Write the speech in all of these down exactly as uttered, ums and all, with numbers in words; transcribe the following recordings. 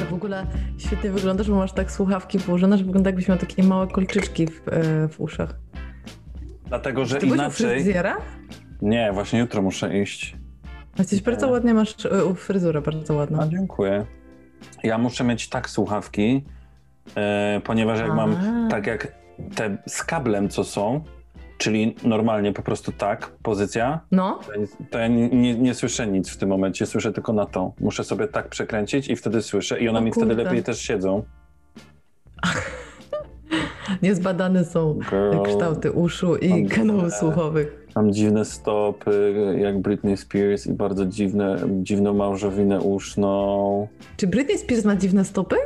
No w ogóle świetnie wyglądasz, bo masz tak słuchawki położone, że wygląda jakbyś miał takie małe kolczyczki w, w uszach. Dlatego, że Ty inaczej... Ty byś u fryzjera? Nie, właśnie jutro muszę iść. Jesteś bardzo ładnie, masz fryzurę bardzo ładną. A dziękuję. Ja muszę mieć tak słuchawki, yy, ponieważ jak A. mam tak jak te z kablem, co są, czyli normalnie po prostu tak, pozycja, no. to ja nie, nie, nie słyszę nic w tym momencie, słyszę tylko na to. Muszę sobie tak przekręcić i wtedy słyszę i one o mi kurde. Wtedy lepiej też siedzą. Niezbadane są Girl. kształty uszu i kanałów słuchowych. Mam dziwne stopy, jak Britney Spears i bardzo dziwne, dziwną małżowinę uszną. Czy Britney Spears ma dziwne stopy?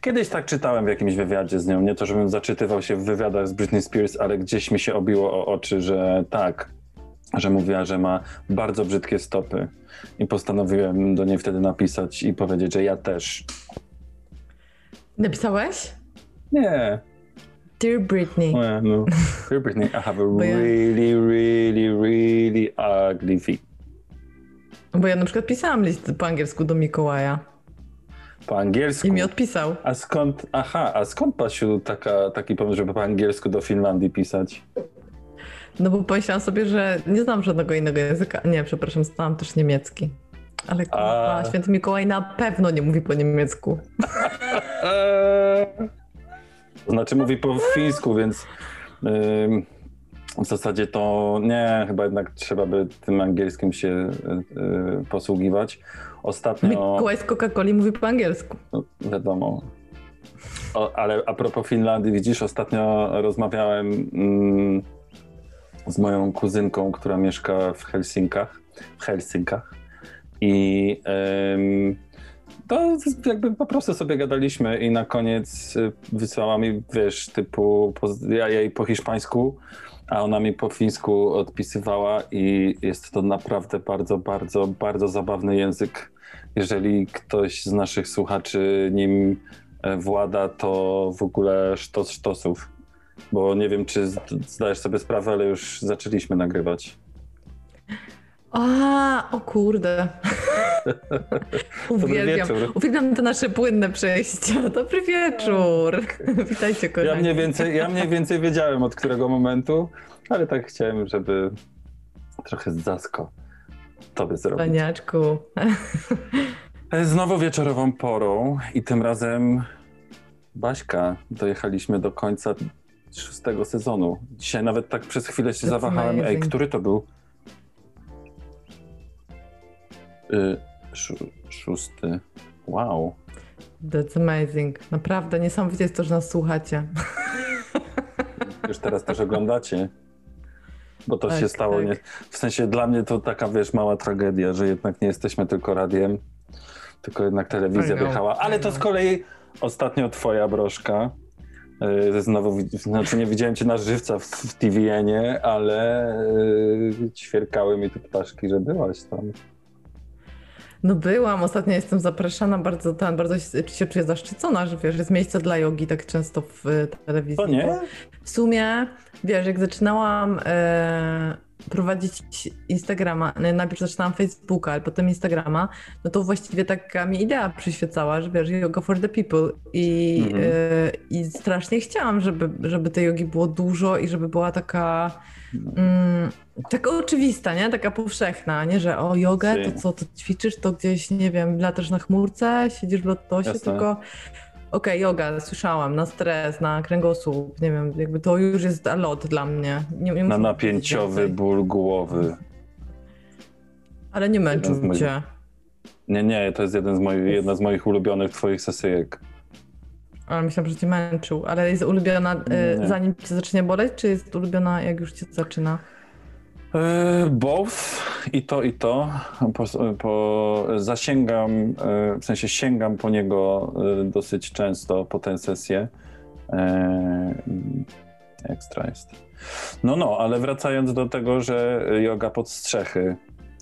Kiedyś tak czytałem w jakimś wywiadzie z nią. Nie to, żebym zaczytywał się w wywiadach z Britney Spears, ale gdzieś mi się obiło o oczy, że tak, że mówiła, że ma bardzo brzydkie stopy. I postanowiłem do niej wtedy napisać i powiedzieć, że ja też. Napisałeś? Nie. Dear Britney. Oh yeah, no. Dear Britney, I have a ja... really, really, really ugly feet. Bo ja na przykład pisałam list po angielsku do Mikołaja. Po angielsku? I mi odpisał. A skąd, aha, a skąd Pasiu taka, taki pomysł, żeby po angielsku do Finlandii pisać? No bo pomyślałam sobie, że nie znam żadnego innego języka. Nie, przepraszam, znam też niemiecki. Ale a... święty Mikołaj na pewno nie mówi po niemiecku. To znaczy mówi po fińsku, więc yy, w zasadzie to nie, chyba jednak trzeba by tym angielskim się yy, posługiwać. Ostatnio... Mikołaj z Coca-Coli mówi po angielsku. No, wiadomo. O, ale a propos Finlandii, widzisz, ostatnio rozmawiałem mm, z moją kuzynką, która mieszka w Helsinkach. W Helsinkach. I... Yy, To jakby po prostu sobie gadaliśmy i na koniec wysłała mi, wiesz, typu, ja jej po hiszpańsku, a ona mi po fińsku odpisywała i jest to naprawdę bardzo, bardzo, bardzo zabawny język. Jeżeli ktoś z naszych słuchaczy nim włada, to w ogóle sztos sztosów, bo nie wiem, czy zdajesz sobie sprawę, ale już zaczęliśmy nagrywać. A, o kurde. Uwielbiam. Uwielbiam te nasze płynne przejścia. Dobry wieczór. Witajcie, kochani. Ja mniej więcej, ja mniej więcej wiedziałem od którego momentu, ale tak chciałem, żeby trochę zasko tobie zrobić. Paniaczku. Znowu wieczorową porą i tym razem Baśka, dojechaliśmy do końca szóstego sezonu. Dzisiaj nawet tak przez chwilę się That's zawahałem, amazing. Ej, który to był? Y, sz- szósty. Wow. That's amazing. Naprawdę niesamowite jest to, że nas słuchacie. Już teraz też oglądacie. Bo to tak, się stało. Tak. Nie, w sensie dla mnie to taka, wiesz, mała tragedia, że jednak nie jesteśmy tylko radiem, tylko jednak telewizja wjechała. Ale to z kolei ostatnio twoja broszka. Yy, znowu, znaczy nie widziałem cię na żywca w, w T V N-ie, ale yy, ćwierkały mi te ptaszki, że byłaś tam. No byłam, ostatnio jestem zapraszana, bardzo tam, bardzo się czuję zaszczycona, że wiesz, jest miejsce dla jogi tak często w telewizji. To nie? W sumie, wiesz, jak zaczynałam e, prowadzić Instagrama, najpierw zaczynałam Facebooka, ale potem Instagrama, no to właściwie taka mi idea przyświecała, że wiesz, yoga for the people i, mhm. e, i strasznie chciałam, żeby, żeby tej jogi było dużo i żeby była taka... Mm, taka oczywista, nie? Taka powszechna, nie? Że o, jogę, to co, to ćwiczysz, to gdzieś, nie wiem, latasz na chmurce, siedzisz w lotosie, Jasne. tylko okej, okay, joga, słyszałam, na stres, na kręgosłup, nie wiem, jakby to już jest lot dla mnie. Nie, nie na napięciowy ból głowy. Ale nie męczył cię. Moich... Nie, nie, to jest jeden z moich, jedna z moich ulubionych twoich sesyjek. Ale myślałam, że cię męczył, ale jest ulubiona nie. zanim cię zacznie boleć, czy jest ulubiona jak już cię zaczyna? Both i to i to, po, po, zasięgam, w sensie sięgam po niego dosyć często, po tę sesję, Ekstra jest. No, no, ale wracając do tego, że yoga pod strzechy,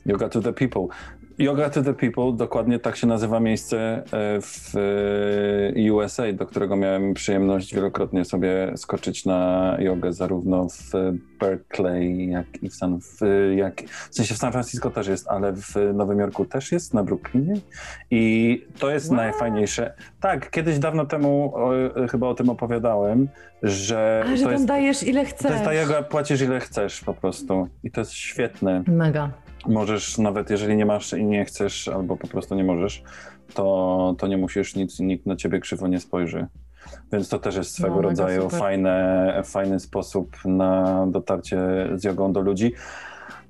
yoga to the people. Yoga to the people, dokładnie tak się nazywa miejsce w U S A, do którego miałem przyjemność wielokrotnie sobie skoczyć na jogę, zarówno w Berkeley, jak i w San... W, jak, w sensie w San Francisco też jest, ale w Nowym Jorku też jest, na Brooklynie. I to jest wow. najfajniejsze. Tak, kiedyś dawno temu o, chyba o tym opowiadałem, że... A, to że tam jest, dajesz ile chcesz. To jest ta yoga, płacisz ile chcesz po prostu. I to jest świetne. Mega. Możesz, nawet jeżeli nie masz i nie chcesz, albo po prostu nie możesz, to, to nie musisz nic, nikt na ciebie krzywo nie spojrzy. Więc to też jest swego no, rodzaju fajne, fajny sposób na dotarcie z jogą do ludzi.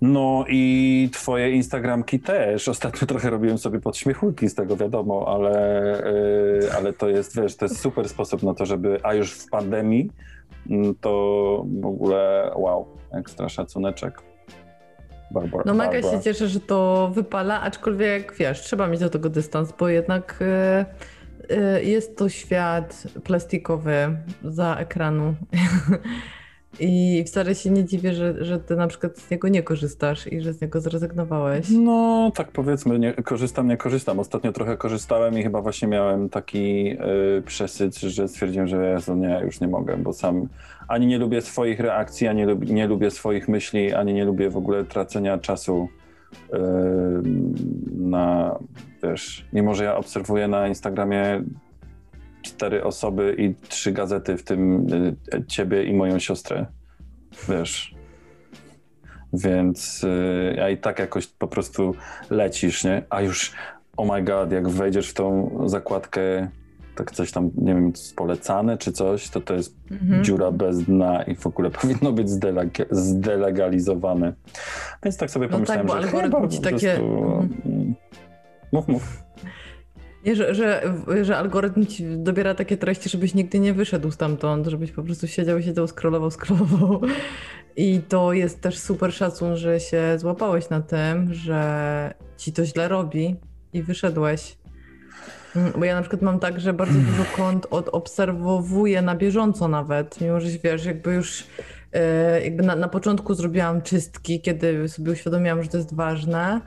No i twoje Instagramki też. Ostatnio trochę robiłem sobie podśmiechulki z tego, wiadomo, ale, yy, ale to jest, wiesz, to jest super sposób na to, żeby, a już w pandemii, to w ogóle wow, ekstra szacuneczek. Barbara, no mega Barbara. Się cieszę, że to wypala, aczkolwiek wiesz, trzeba mieć do tego dystans, bo jednak yy, yy, jest to świat plastikowy za ekranu i wcale się nie dziwię, że, że ty na przykład z niego nie korzystasz i że z niego zrezygnowałeś. No tak powiedzmy, nie, korzystam, nie korzystam. Ostatnio trochę korzystałem i chyba właśnie miałem taki yy, przesyc, że stwierdziłem, że ja nie, już nie mogę, bo sam ani nie lubię swoich reakcji, ani lub, nie lubię swoich myśli, ani nie lubię w ogóle tracenia czasu yy, na, wiesz, mimo że ja obserwuję na Instagramie cztery osoby i trzy gazety, w tym y, ciebie i moją siostrę, wiesz, więc y, a i tak jakoś po prostu lecisz, nie? A już, oh my god, jak wejdziesz w tą zakładkę, tak coś tam, nie wiem, polecane czy coś, to to jest mhm. dziura bez dna i w ogóle powinno być zdelega- zdelegalizowane. Więc tak sobie no pomyślałem, tak, że chyba ci takie... mhm. Mów, mów. Nie, że, że, że algorytm ci dobiera takie treści, żebyś nigdy nie wyszedł stamtąd, żebyś po prostu siedział, siedział, scrollował, scrollował. I to jest też super szacun, że się złapałeś na tym, że ci to źle robi i wyszedłeś. Bo ja na przykład mam tak, że bardzo dużo kont odobserwowuję na bieżąco nawet, mimo że wiesz, jakby już jakby na, na początku zrobiłam czystki, kiedy sobie uświadomiłam, że to jest ważne,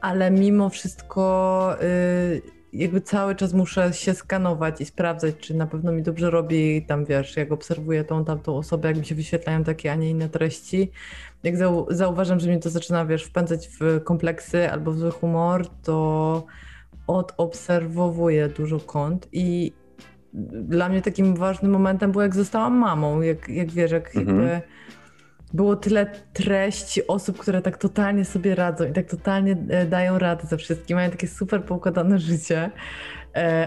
ale mimo wszystko... Yy, jakby cały czas muszę się skanować i sprawdzać, czy na pewno mi dobrze robi, tam wiesz, jak obserwuję tą, tamtą osobę, jak mi się wyświetlają takie, a nie inne treści. Jak zau- zauważam, że mnie to zaczyna, wiesz, wpędzać w kompleksy albo w zły humor, to odobserwowuję dużo kont i dla mnie takim ważnym momentem było, jak zostałam mamą, jak, jak wiesz, jak mhm. jakby... Było tyle treści osób, które tak totalnie sobie radzą i tak totalnie dają radę ze wszystkim, mają takie super poukładane życie,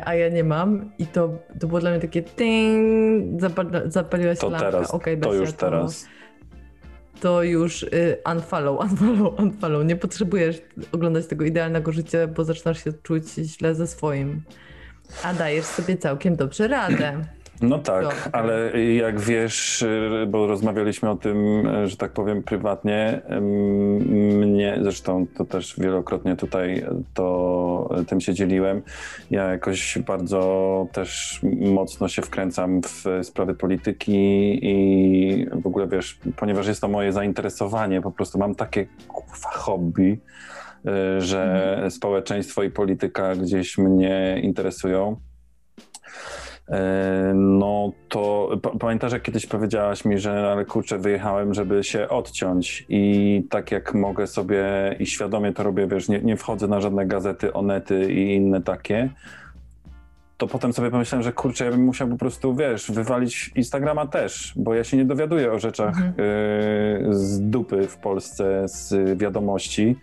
a ja nie mam i to, to było dla mnie takie ting, zapaliła się lampka. Teraz, okay, to już teraz. To już unfollow, unfollow, unfollow, nie potrzebujesz oglądać tego idealnego życia, bo zaczynasz się czuć źle ze swoim, a dajesz sobie całkiem dobrze radę. No tak, ale jak wiesz, bo rozmawialiśmy o tym, że tak powiem prywatnie, mnie, zresztą to też wielokrotnie tutaj to, tym się dzieliłem, ja jakoś bardzo też mocno się wkręcam w sprawy polityki i w ogóle wiesz, ponieważ jest to moje zainteresowanie, po prostu mam takie kurwa hobby, że mhm. społeczeństwo i polityka gdzieś mnie interesują. No to p- pamiętasz, jak kiedyś powiedziałaś mi, że ale kurczę, wyjechałem, żeby się odciąć i tak jak mogę sobie i świadomie to robię, wiesz, nie, nie wchodzę na żadne gazety, Onety i inne takie, to potem sobie pomyślałem, że kurczę, ja bym musiał po prostu, wiesz, wywalić Instagrama też, bo ja się nie dowiaduję o rzeczach mhm. y- z dupy w Polsce, z wiadomości,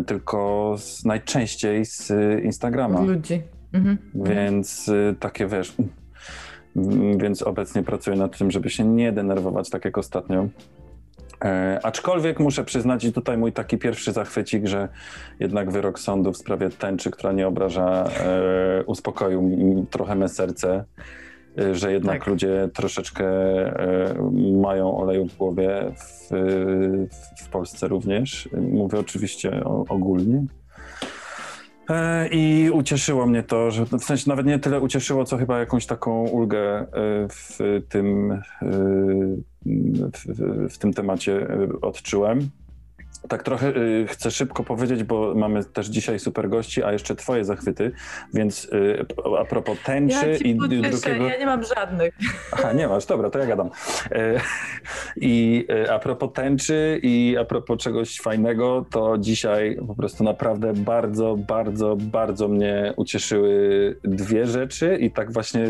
y- tylko z, najczęściej z Instagrama. Ludzi. Mhm. Więc y, takie wiesz, więc obecnie pracuję nad tym, żeby się nie denerwować tak jak ostatnio. E, aczkolwiek muszę przyznać i tutaj mój taki pierwszy zachwycik, że jednak wyrok sądu w sprawie tęczy, która nie obraża, e, uspokoił mi trochę me serce, e, że jednak tak. ludzie troszeczkę e, mają oleju w głowie w, w Polsce również. Mówię oczywiście o, ogólnie. I ucieszyło mnie to, że w sensie nawet nie tyle ucieszyło, co chyba jakąś taką ulgę w tym, w tym temacie odczułem. Tak trochę chcę szybko powiedzieć, bo mamy też dzisiaj super gości, a jeszcze twoje zachwyty, więc a propos tęczy ja i drugiego... Ja nie mam żadnych. Aha, nie masz, dobra, to ja gadam. I a propos tęczy i a propos czegoś fajnego, to dzisiaj po prostu naprawdę bardzo, bardzo, bardzo mnie ucieszyły dwie rzeczy i tak właśnie...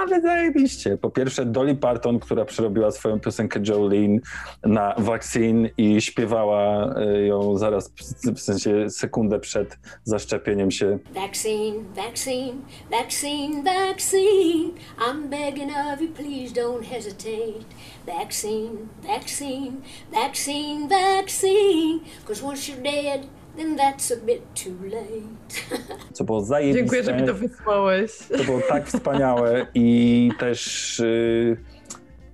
Ale zajebiście. Po pierwsze Dolly Parton, która przerobiła swoją piosenkę Jolene na Vaccine i śpiewała ją zaraz, w sensie sekundę przed zaszczepieniem się. Vaccine, vaccine, vaccine, vaccine. I'm begging of you, please don't hesitate. Vaccine, vaccine, vaccine, vaccine. Cause once you're dead, then that's a bit too late. Co było zajebiste. Dziękuję, że mi to wysłałeś. To było tak wspaniałe i też yy,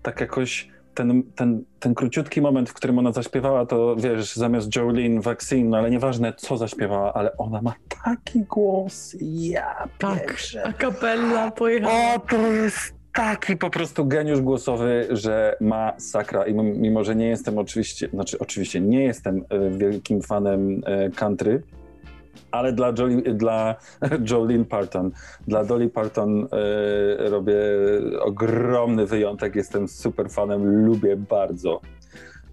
tak jakoś ten, ten, ten króciutki moment, w którym ona zaśpiewała, to wiesz, zamiast Jolene Vaccine, no ale nieważne co zaśpiewała, ale ona ma taki głos, ja pierwsze. Tak, a kapella pojechała. O, to jest taki po prostu geniusz głosowy, że masakra. I mimo, że nie jestem oczywiście, znaczy oczywiście nie jestem wielkim fanem country, ale dla, Joli, dla Jolene Parton, dla Dolly Parton y, robię ogromny wyjątek, jestem super fanem, lubię bardzo.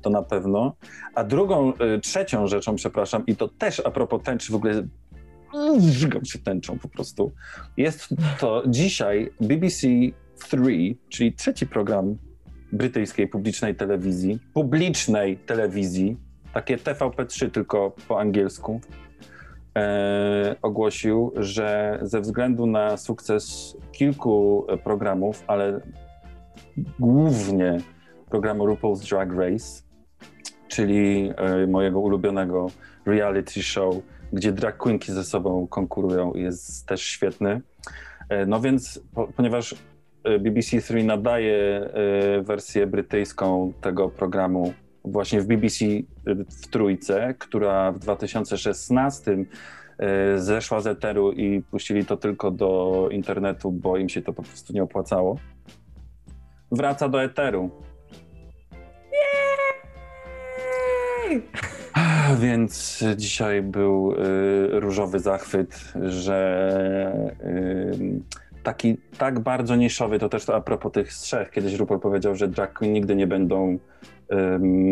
To na pewno. A drugą, y, trzecią rzeczą, przepraszam, i to też a propos tęczy, w ogóle żygam się tęczą po prostu, jest to dzisiaj B B C Three, czyli trzeci program brytyjskiej publicznej telewizji, publicznej telewizji, takie T V P trzy tylko po angielsku, e, ogłosił, że ze względu na sukces kilku programów, ale głównie programu RuPaul's Drag Race, czyli e, mojego ulubionego reality show, gdzie drag queenki ze sobą konkurują, jest też świetny. E, no więc, po, ponieważ B B C Three nadaje wersję brytyjską tego programu właśnie w B B C w trójce, która w dwa tysiące szesnastym zeszła z eteru i puścili to tylko do internetu, bo im się to po prostu nie opłacało. Wraca do eteru. Yay! Więc dzisiaj był różowy zachwyt, że taki tak bardzo niszowy, to też to a propos tych trzech, kiedyś RuPaul powiedział, że drag queen nigdy nie będą y,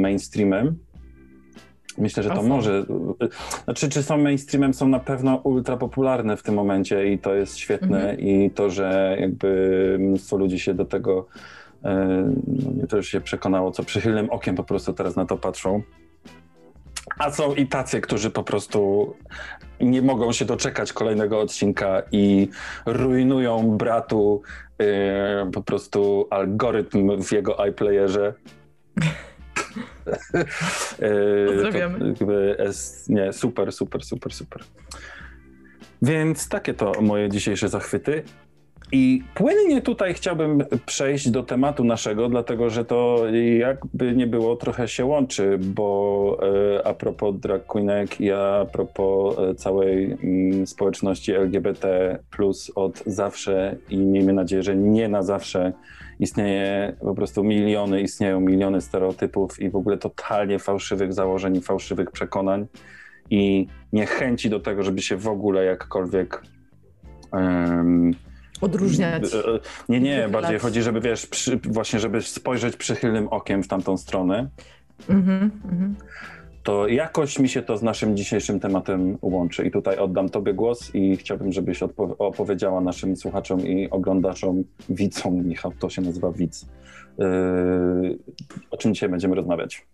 mainstreamem. Myślę, że to awesome. Może... Y, znaczy, czy są mainstreamem, są na pewno ultra popularne w tym momencie i to jest świetne mm-hmm. i to, że jakby mnóstwo ludzi się do tego... Y, no mnie to już się przekonało, co przychylnym okiem po prostu teraz na to patrzą. A są i tacy, którzy po prostu nie mogą się doczekać kolejnego odcinka i rujnują bratu yy, po prostu algorytm w jego iPlayerze. Pozdrawiamy. Nie, super, super, super, super. Więc takie to moje dzisiejsze zachwyty. I płynnie tutaj chciałbym przejść do tematu naszego, dlatego że to jakby nie było, trochę się łączy, bo a propos drag queenek i a propos całej społeczności L G B T plus, od zawsze i miejmy nadzieję, że nie na zawsze istnieje po prostu miliony, istnieją miliony stereotypów i w ogóle totalnie fałszywych założeń i fałszywych przekonań i niechęci do tego, żeby się w ogóle jakkolwiek... Um, odróżniać. Nie, nie, bardziej chodzi, żeby wiesz, przy, właśnie żeby spojrzeć przychylnym okiem w tamtą stronę. Mm-hmm, mm-hmm. To jakoś mi się to z naszym dzisiejszym tematem łączy i tutaj oddam tobie głos i chciałbym, żebyś odpo- opowiedziała naszym słuchaczom i oglądaczom, widzom, Michał, to się nazywa widz, yy, o czym dzisiaj będziemy rozmawiać.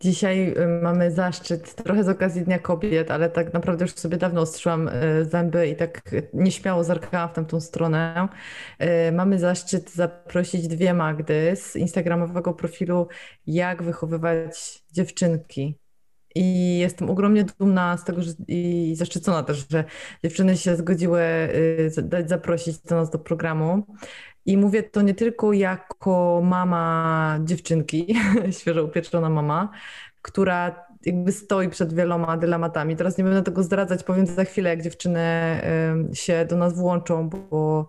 Dzisiaj mamy zaszczyt, trochę z okazji Dnia Kobiet, ale tak naprawdę już sobie dawno ostrzyłam zęby i tak nieśmiało zerkałam w tamtą stronę. Mamy zaszczyt zaprosić dwie Magdy z instagramowego profilu Jak wychowywać dziewczynki. I jestem ogromnie dumna z tego że, i zaszczycona też, że dziewczyny się zgodziły dać zaprosić do nas do programu. I mówię to nie tylko jako mama dziewczynki, świeżo upieczona mama, która jakby stoi przed wieloma dylematami. Teraz nie będę tego zdradzać, powiem za chwilę, jak dziewczyny się do nas włączą, bo,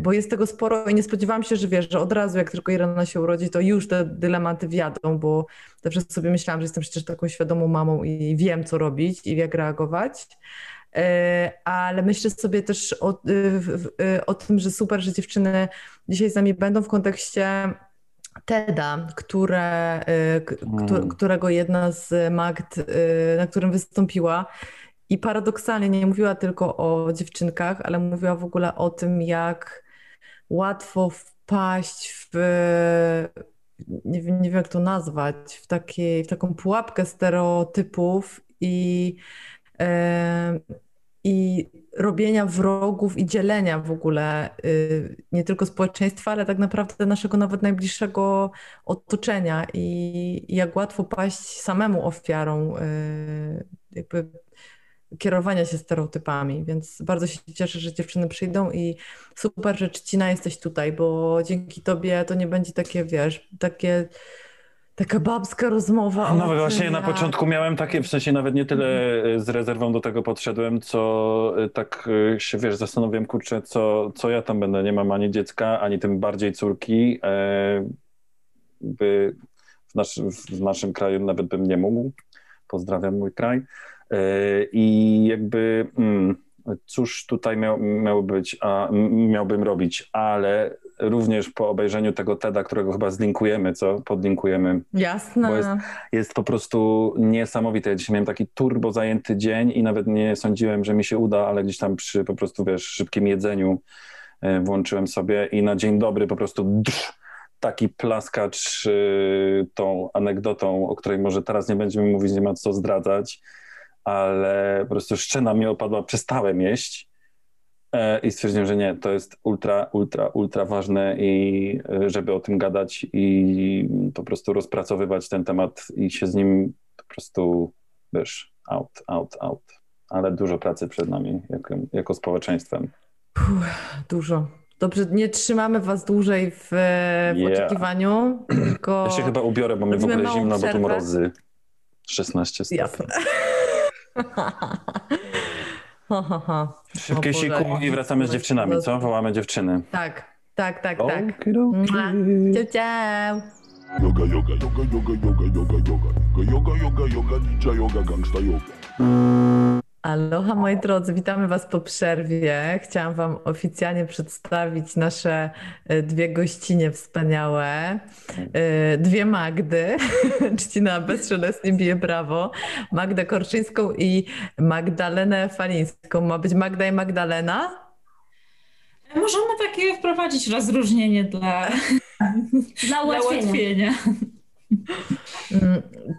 bo jest tego sporo i nie spodziewałam się, że wiesz, że od razu jak tylko Irena się urodzi, to już te dylematy wjadą, bo zawsze sobie myślałam, że jestem przecież taką świadomą mamą i wiem, co robić i jak reagować. Ale myślę sobie też o, o tym, że super, że dziewczyny dzisiaj z nami będą w kontekście TEDa, które, hmm. którego jedna z Magd, na którym wystąpiła i paradoksalnie nie mówiła tylko o dziewczynkach, ale mówiła w ogóle o tym, jak łatwo wpaść w, nie wiem, nie wiem jak to nazwać, w, takiej, w taką pułapkę stereotypów i i robienia wrogów i dzielenia w ogóle nie tylko społeczeństwa, ale tak naprawdę naszego nawet najbliższego otoczenia i jak łatwo paść samemu ofiarą jakby kierowania się stereotypami, więc bardzo się cieszę, że dziewczyny przyjdą i super, że Trzcina jesteś tutaj, bo dzięki tobie to nie będzie takie, wiesz, takie... Taka babska rozmowa. No właśnie na początku miałem takie, w sensie nawet nie tyle z rezerwą do tego podszedłem, co tak się, wiesz, zastanowiłem, kurczę, co, co ja tam będę, nie mam ani dziecka, ani tym bardziej córki, by w, naszy, w naszym kraju nawet bym nie mógł, pozdrawiam mój kraj i jakby cóż tutaj miał, miał być, a miałbym robić, ale... Również po obejrzeniu tego TEDa, którego chyba zlinkujemy, co? Podlinkujemy. Jasne. Bo jest, jest po prostu niesamowite. Ja dzisiaj miałem taki turbo zajęty dzień i nawet nie sądziłem, że mi się uda, ale gdzieś tam przy po prostu, wiesz, szybkim jedzeniu włączyłem sobie i na dzień dobry po prostu drz, taki plaskacz tą anegdotą, o której może teraz nie będziemy mówić, nie ma co zdradzać, ale po prostu szczena mi opadła, przestałem jeść. I stwierdziłem, że nie, to jest ultra, ultra, ultra ważne i żeby o tym gadać i po prostu rozpracowywać ten temat i się z nim po prostu, wiesz, out, out, out. Ale dużo pracy przed nami jako, jako społeczeństwem. Uff, dużo. Dobrze, nie trzymamy was dłużej w, w yeah. oczekiwaniu, tylko... Ja się chyba ubiorę, bo mi w ogóle zimno, bo tu mrozy. szesnaście stopni. Jasne. Ha, ha, ha. Szybkie siku i wracamy z dziewczynami, co? Wołamy dziewczyny. Tak, tak, tak, tak. Ciao, ciao. Yoga, yoga, yoga, yoga, yoga, yoga, yoga, yoga, yoga, yoga, ninja yoga, gangsta yoga. Aloha, moi drodzy, witamy was po przerwie. Chciałam wam oficjalnie przedstawić nasze dwie gościnie wspaniałe. Dwie Magdy. Trzcina bezszelestnie bije brawo. Magdę Korczyńską i Magdalenę Falińską. Ma być Magda i Magdalena? Możemy takie wprowadzić rozróżnienie dla, dla ułatwienia.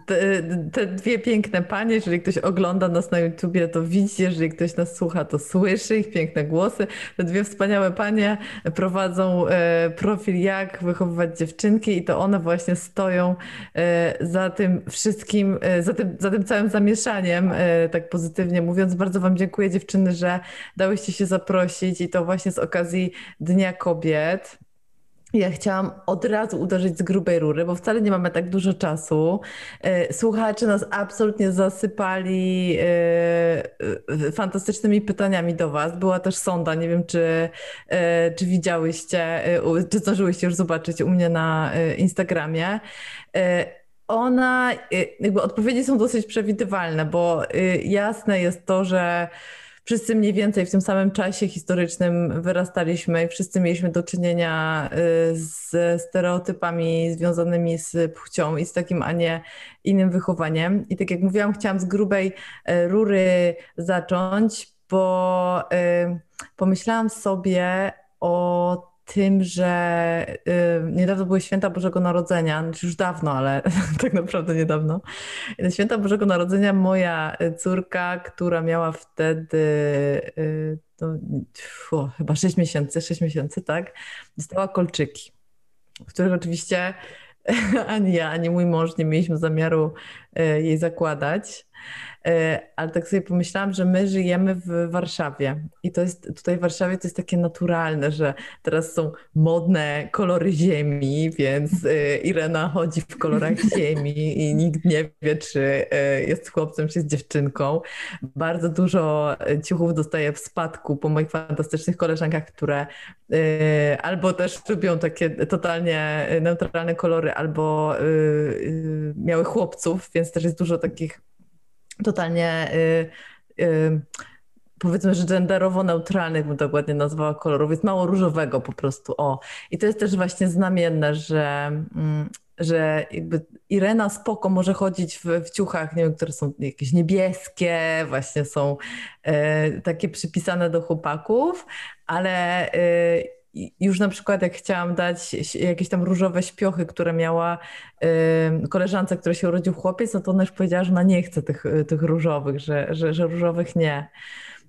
Te, te dwie piękne panie, jeżeli ktoś ogląda nas na YouTubie, to widzi, jeżeli ktoś nas słucha, to słyszy ich piękne głosy. Te dwie wspaniałe panie prowadzą profil Jak Wychowywać Dziewczynki i to one właśnie stoją za tym wszystkim, za tym, za tym całym zamieszaniem, tak pozytywnie mówiąc. Bardzo wam dziękuję, dziewczyny, że dałyście się zaprosić i to właśnie z okazji Dnia Kobiet. Ja chciałam od razu uderzyć z grubej rury, bo wcale nie mamy tak dużo czasu. Słuchacze nas absolutnie zasypali fantastycznymi pytaniami do was. Była też sonda, nie wiem czy, czy widziałyście, czy zdążyłyście już zobaczyć u mnie na Instagramie. Ona, jakby odpowiedzi są dosyć przewidywalne, bo jasne jest to, że wszyscy mniej więcej w tym samym czasie historycznym wyrastaliśmy i wszyscy mieliśmy do czynienia z stereotypami związanymi z płcią i z takim, a nie innym wychowaniem. I tak jak mówiłam, chciałam z grubej rury zacząć, bo pomyślałam sobie o tym, że niedawno były święta Bożego Narodzenia, już dawno, ale tak naprawdę niedawno. Święta Bożego Narodzenia moja córka, która miała wtedy to, o, chyba sześć miesięcy, sześć miesięcy, tak, dostała kolczyki, których oczywiście ani ja, ani mój mąż nie mieliśmy zamiaru jej zakładać, ale tak sobie pomyślałam, że my żyjemy w Warszawie i to jest, tutaj w Warszawie to jest takie naturalne, że teraz są modne kolory ziemi, więc Irena chodzi w kolorach ziemi i nikt nie wie, czy jest chłopcem, czy jest dziewczynką. Bardzo dużo ciuchów dostaję w spadku po moich fantastycznych koleżankach, które albo też lubią takie totalnie neutralne kolory, albo miały chłopców, więc też jest dużo takich totalnie, y, y, powiedzmy, że genderowo neutralnych, bym to ładnie nazwała, kolorów. Jest mało różowego po prostu. O. I to jest też właśnie znamienne, że, mm, że jakby Irena spoko może chodzić w, w ciuchach, nie wiem, które są jakieś niebieskie, właśnie są y, takie przypisane do chłopaków, ale y, już na przykład jak chciałam dać jakieś tam różowe śpiochy, które miała yy, koleżance, która się urodził chłopiec, no to ona już powiedziała, że ona nie chce tych, tych różowych, że, że, że różowych nie.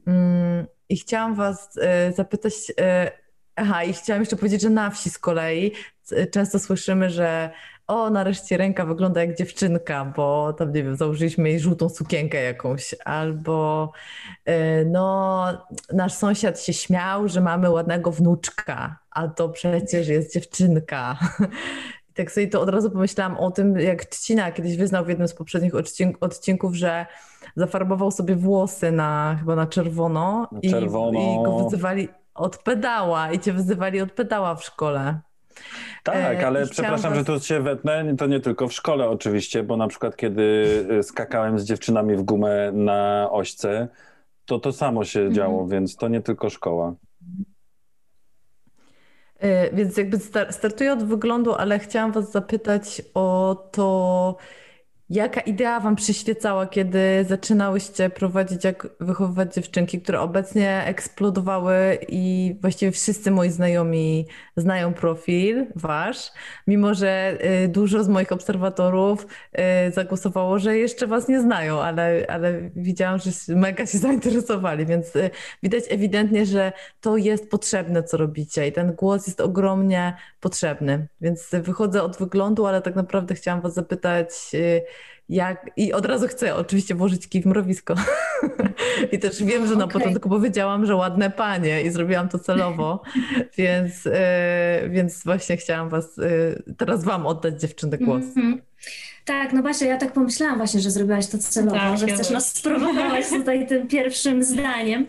Yy, I chciałam was yy, zapytać, yy, aha, i chciałam jeszcze powiedzieć, że na wsi z kolei często słyszymy, że o, nareszcie Renka wygląda jak dziewczynka, bo tam, nie wiem, założyliśmy jej żółtą sukienkę jakąś, albo yy, no, nasz sąsiad się śmiał, że mamy ładnego wnuczka, a to przecież jest dziewczynka. I tak sobie to od razu pomyślałam o tym, jak Trzcina kiedyś wyznał w jednym z poprzednich odcink- odcinków, że zafarbował sobie włosy na, chyba na czerwono, na i, czerwono. I go wyzywali od pedała, i cię wyzywali od pedała w szkole. Tak, ale przepraszam, was... że tu się wetnę, to nie tylko w szkole oczywiście, bo na przykład kiedy skakałem z dziewczynami w gumę na ośce, to to samo się działo, mm-hmm. więc to nie tylko szkoła. Yy, więc jakby star- startuję od wyglądu, ale chciałam was zapytać o to, jaka idea wam przyświecała, kiedy zaczynałyście prowadzić, jak wychowywać dziewczynki, które obecnie eksplodowały i właściwie wszyscy moi znajomi znają profil wasz, mimo że dużo z moich obserwatorów zagłosowało, że jeszcze was nie znają, ale, ale widziałam, że mega się zainteresowali, więc widać ewidentnie, że to jest potrzebne, co robicie, i ten głos jest ogromnie potrzebny, więc wychodzę od wyglądu, ale tak naprawdę chciałam was zapytać, jak... I od razu chcę oczywiście włożyć kij w mrowisko. I też wiem, że na okay. początku powiedziałam, że ładne panie, i zrobiłam to celowo, więc, yy, więc właśnie chciałam was, yy, teraz wam oddać, dziewczyny, głos. Mm-hmm. Tak, no Basia, ja tak pomyślałam właśnie, że zrobiłaś to celowo, tak, że chcesz nas sprowokować tutaj tym pierwszym zdaniem.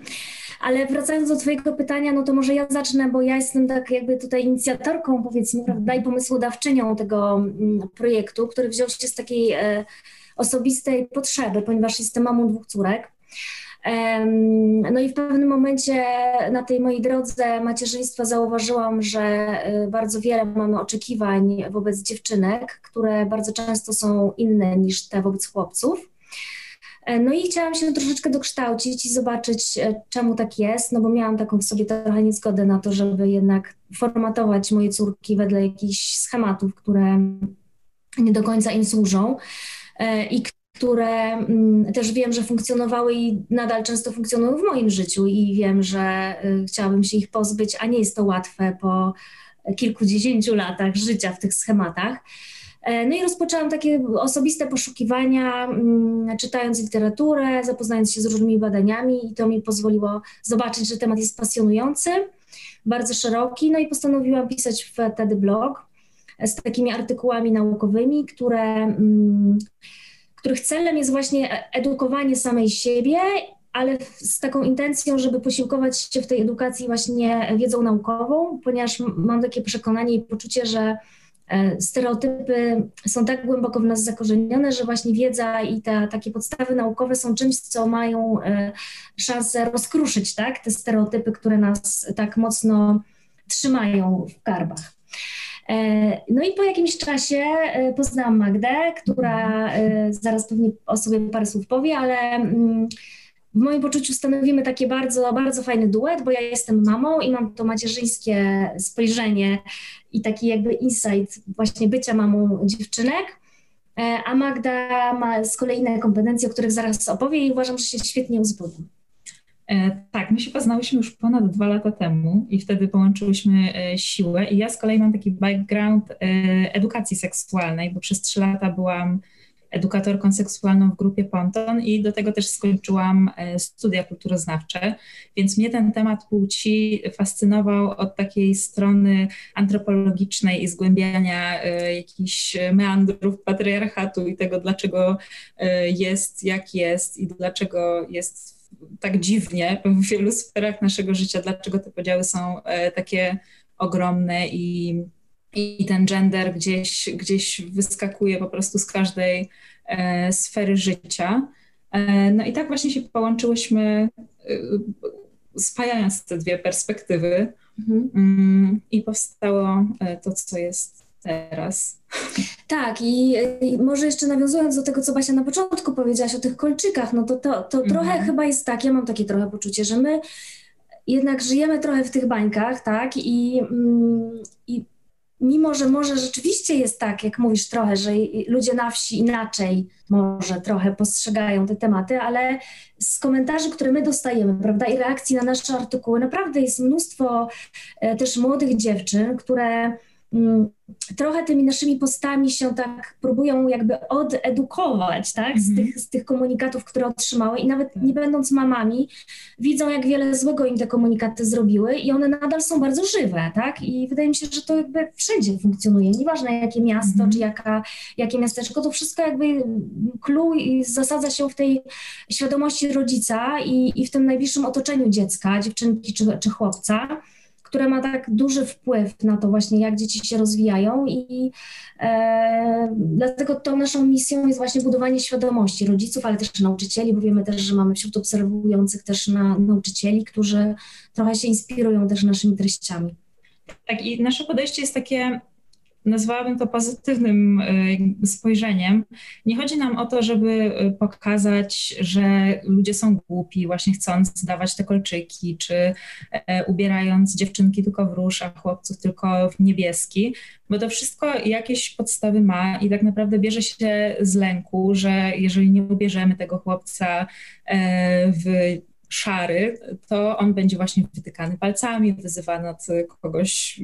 Ale wracając do twojego pytania, no to może ja zacznę, bo ja jestem tak jakby tutaj inicjatorką, powiedzmy, prawda, i pomysłodawczynią tego projektu, który wziął się z takiej e, osobistej potrzeby, ponieważ jestem mamą dwóch córek. E, no i w pewnym momencie na tej mojej drodze macierzyństwa zauważyłam, że e, bardzo wiele mamy oczekiwań wobec dziewczynek, które bardzo często są inne niż te wobec chłopców. No i chciałam się troszeczkę dokształcić i zobaczyć, czemu tak jest, no bo miałam taką w sobie trochę niezgodę na to, żeby jednak formatować moje córki wedle jakichś schematów, które nie do końca im służą i które też wiem, że funkcjonowały i nadal często funkcjonują w moim życiu, i wiem, że chciałabym się ich pozbyć, a nie jest to łatwe po kilkudziesięciu latach życia w tych schematach. No i rozpoczęłam takie osobiste poszukiwania, czytając literaturę, zapoznając się z różnymi badaniami, i to mi pozwoliło zobaczyć, że temat jest pasjonujący, bardzo szeroki. No i postanowiłam pisać wtedy blog z takimi artykułami naukowymi, które, których celem jest właśnie edukowanie samej siebie, ale z taką intencją, żeby posiłkować się w tej edukacji właśnie wiedzą naukową, ponieważ mam takie przekonanie i poczucie, że stereotypy są tak głęboko w nas zakorzenione, że właśnie wiedza i te takie podstawy naukowe są czymś, co mają szansę rozkruszyć, tak, te stereotypy, które nas tak mocno trzymają w garbach. No i po jakimś czasie poznałam Magdę, która zaraz pewnie o sobie parę słów powie, ale w moim poczuciu stanowimy taki bardzo, bardzo fajny duet, bo ja jestem mamą i mam to macierzyńskie spojrzenie i taki jakby insight właśnie bycia mamą dziewczynek, a Magda ma z kolei inne kompetencje, o których zaraz opowie, i uważam, że się świetnie uzupełnią. E, tak, my się poznałyśmy już ponad dwa lata temu i wtedy połączyłyśmy e, siłę, i ja z kolei mam taki background e, edukacji seksualnej, bo przez trzy lata byłam edukatorką seksualną w grupie Ponton i do tego też skończyłam studia kulturoznawcze, więc mnie ten temat płci fascynował od takiej strony antropologicznej i zgłębiania jakichś meandrów patriarchatu i tego, dlaczego jest, jak jest i dlaczego jest tak dziwnie w wielu sferach naszego życia, dlaczego te podziały są takie ogromne i I ten gender gdzieś, gdzieś wyskakuje po prostu z każdej e, sfery życia. E, no i tak właśnie się połączyłyśmy, e, spajając te dwie perspektywy mm-hmm. y, i powstało e, to, co jest teraz. Tak i, i może jeszcze nawiązując do tego, co Basia na początku powiedziałaś o tych kolczykach, no to, to, to mm-hmm. trochę chyba jest tak, ja mam takie trochę poczucie, że my jednak żyjemy trochę w tych bańkach, tak, i, mm, i mimo, że może rzeczywiście jest tak, jak mówisz trochę, że ludzie na wsi inaczej może trochę postrzegają te tematy, ale z komentarzy, które my dostajemy, prawda, i reakcji na nasze artykuły, naprawdę jest mnóstwo też młodych dziewczyn, które trochę tymi naszymi postami się tak próbują jakby odedukować, tak, z, mm-hmm. tych, z tych komunikatów, które otrzymały i nawet nie będąc mamami widzą, jak wiele złego im te komunikaty zrobiły i one nadal są bardzo żywe, tak, i wydaje mi się, że to jakby wszędzie funkcjonuje, nieważne jakie miasto, mm-hmm. czy jaka, jakie miasteczko, to wszystko jakby clue i zasadza się w tej świadomości rodzica i, i w tym najbliższym otoczeniu dziecka, dziewczynki czy, czy chłopca, które ma tak duży wpływ na to właśnie, jak dzieci się rozwijają i e, dlatego tą naszą misją jest właśnie budowanie świadomości rodziców, ale też nauczycieli, bo wiemy też, że mamy wśród obserwujących też na nauczycieli, którzy trochę się inspirują też naszymi treściami. Tak i nasze podejście jest takie, nazwałabym to pozytywnym spojrzeniem. Nie chodzi nam o to, żeby pokazać, że ludzie są głupi, właśnie chcąc dawać te kolczyki, czy ubierając dziewczynki tylko w róż, a chłopców tylko w niebieski, bo to wszystko jakieś podstawy ma i tak naprawdę bierze się z lęku, że jeżeli nie ubierzemy tego chłopca w szary, to on będzie właśnie wytykany palcami, wyzywany od kogoś,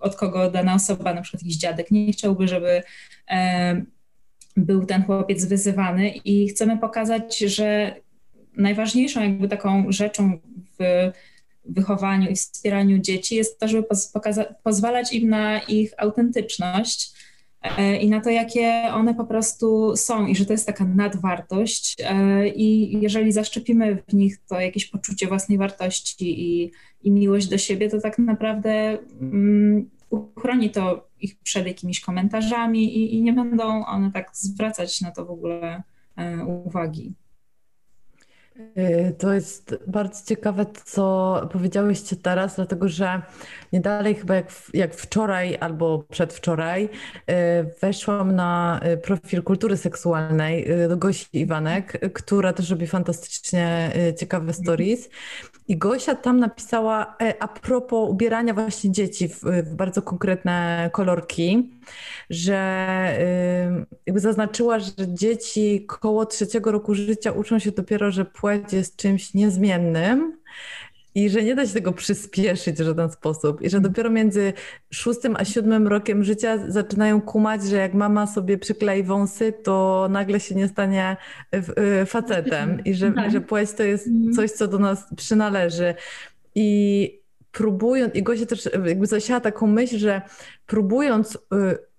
od kogo dana osoba, na przykład jakiś dziadek, nie chciałby, żeby e, był ten chłopiec wyzywany i chcemy pokazać, że najważniejszą jakby taką rzeczą w wychowaniu i wspieraniu dzieci jest to, żeby pokaza- pozwalać im na ich autentyczność e, i na to, jakie one po prostu są i że to jest taka nadwartość e, i jeżeli zaszczepimy w nich to jakieś poczucie własnej wartości i i miłość do siebie, to tak naprawdę um, uchroni to ich przed jakimiś komentarzami i, i nie będą one tak zwracać na to w ogóle e, uwagi. To jest bardzo ciekawe, co powiedziałyście teraz, dlatego że nie dalej chyba jak, jak wczoraj albo przedwczoraj weszłam na profil kultury seksualnej do Gosi Iwaniek, która też robi fantastycznie ciekawe stories i Gosia tam napisała a propos ubierania właśnie dzieci w, w bardzo konkretne kolorki, że jakby zaznaczyła, że dzieci koło trzeciego roku życia uczą się dopiero, że płeć jest czymś niezmiennym i że nie da się tego przyspieszyć w żaden sposób i że dopiero między szóstym a siódmym rokiem życia zaczynają kumać, że jak mama sobie przyklei wąsy, to nagle się nie stanie facetem i że, tak. że płeć to jest coś, co do nas przynależy i próbując, i Gosia też jakby zasiała taką myśl, że próbując y,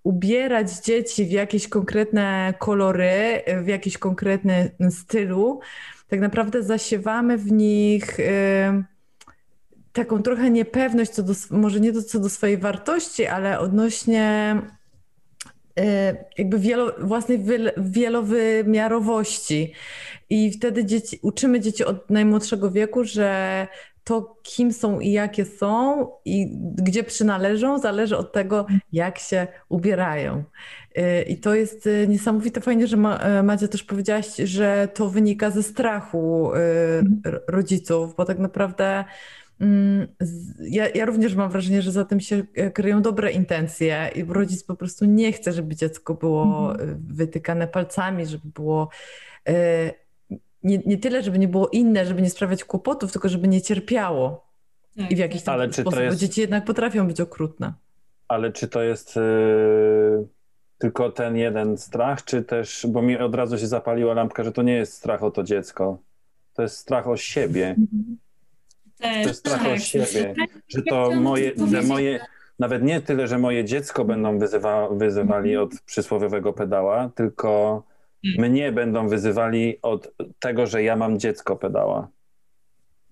ubierać dzieci w jakieś konkretne kolory, w jakiś konkretny stylu, tak naprawdę zasiewamy w nich y, taką trochę niepewność, co do, może nie do, co do swojej wartości, ale odnośnie y, jakby wielo, własnej wy, wielowymiarowości. I wtedy dzieci, uczymy dzieci od najmłodszego wieku, że to, kim są i jakie są i gdzie przynależą, zależy od tego, jak się ubierają. I to jest niesamowite, fajnie, że Madzia też powiedziałaś, że to wynika ze strachu rodziców, bo tak naprawdę ja, ja również mam wrażenie, że za tym się kryją dobre intencje i rodzic po prostu nie chce, żeby dziecko było wytykane palcami, żeby było... Nie, nie tyle, żeby nie było inne, żeby nie sprawiać kłopotów, tylko żeby nie cierpiało. I w jakiś tam Ale sposób, jest... bo dzieci jednak potrafią być okrutne. Ale czy to jest yy, tylko ten jeden strach, czy też, bo mi od razu się zapaliła lampka, że to nie jest strach o to dziecko, to jest strach o siebie. Też, to jest strach tak. o siebie, że to moje, że moje, nawet nie tyle, że moje dziecko będą wyzywa, wyzywali od przysłowiowego pedała, tylko mhm. mnie będą wyzywali od tego, że ja mam dziecko pedała.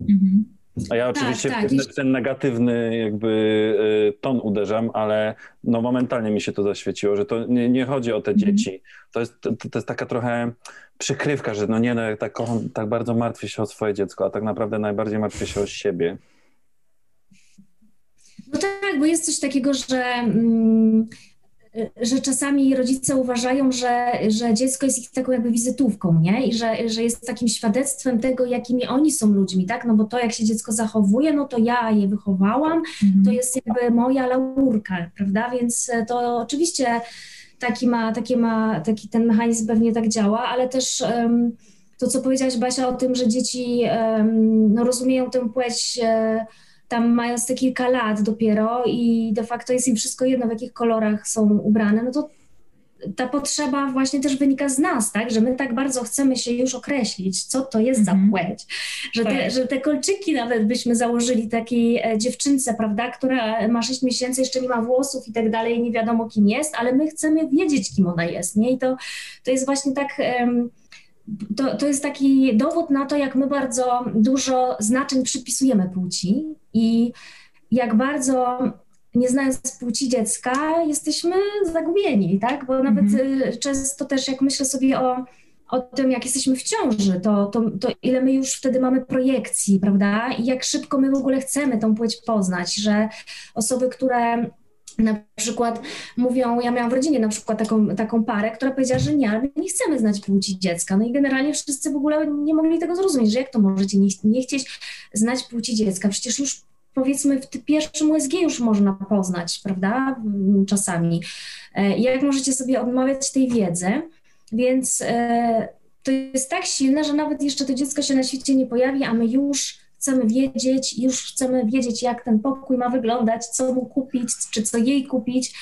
Mhm. A ja oczywiście tak, tak. w ten, ten negatywny jakby y, ton uderzam, ale no momentalnie mi się to zaświeciło, że to nie, nie chodzi o te mm. dzieci. To jest, to, to jest taka trochę przykrywka, że no nie, no ja tak, kocham, tak bardzo martwię się o swoje dziecko, a tak naprawdę najbardziej martwię się o siebie. No tak, bo jest coś takiego, że... Mm... że czasami rodzice uważają, że, że dziecko jest ich taką jakby wizytówką, nie? I że, że jest takim świadectwem tego, jakimi oni są ludźmi, tak? No bo to, jak się dziecko zachowuje, no to ja je wychowałam, mm. to jest jakby moja laurka, prawda? Więc to oczywiście taki ma, taki ma, taki ten mechanizm pewnie tak działa, ale też um, to, co powiedziałaś, Basia, o tym, że dzieci um, no, rozumieją tę płeć um, tam mając te kilka lat dopiero i de facto jest im wszystko jedno, w jakich kolorach są ubrane, no to ta potrzeba właśnie też wynika z nas, tak? Że my tak bardzo chcemy się już określić, co to jest za płeć. Że te, że te kolczyki nawet byśmy założyli takiej dziewczynce, prawda, która ma sześć miesięcy, jeszcze nie ma włosów i tak dalej, nie wiadomo kim jest, ale my chcemy wiedzieć, kim ona jest, nie? I to, to jest właśnie tak... Um, To, to jest taki dowód na to, jak my bardzo dużo znaczeń przypisujemy płci i jak bardzo, nie znając płci dziecka, jesteśmy zagubieni, tak? Bo nawet mm-hmm. często też, jak myślę sobie o, o tym, jak jesteśmy w ciąży, to, to, to ile my już wtedy mamy projekcji, prawda? I jak szybko my w ogóle chcemy tą płeć poznać, że osoby, które... Na przykład mówią, ja miałam w rodzinie na przykład taką, taką parę, która powiedziała, że nie, ale my nie chcemy znać płci dziecka. No i generalnie wszyscy w ogóle nie mogli tego zrozumieć, że jak to możecie nie, nie chcieć znać płci dziecka? Przecież już powiedzmy w pierwszym U S G już można poznać, prawda, czasami. Jak możecie sobie odmawiać tej wiedzy? Więc to jest tak silne, że nawet jeszcze to dziecko się na świecie nie pojawi, a my już... Chcemy wiedzieć, już chcemy wiedzieć, jak ten pokój ma wyglądać, co mu kupić, czy co jej kupić.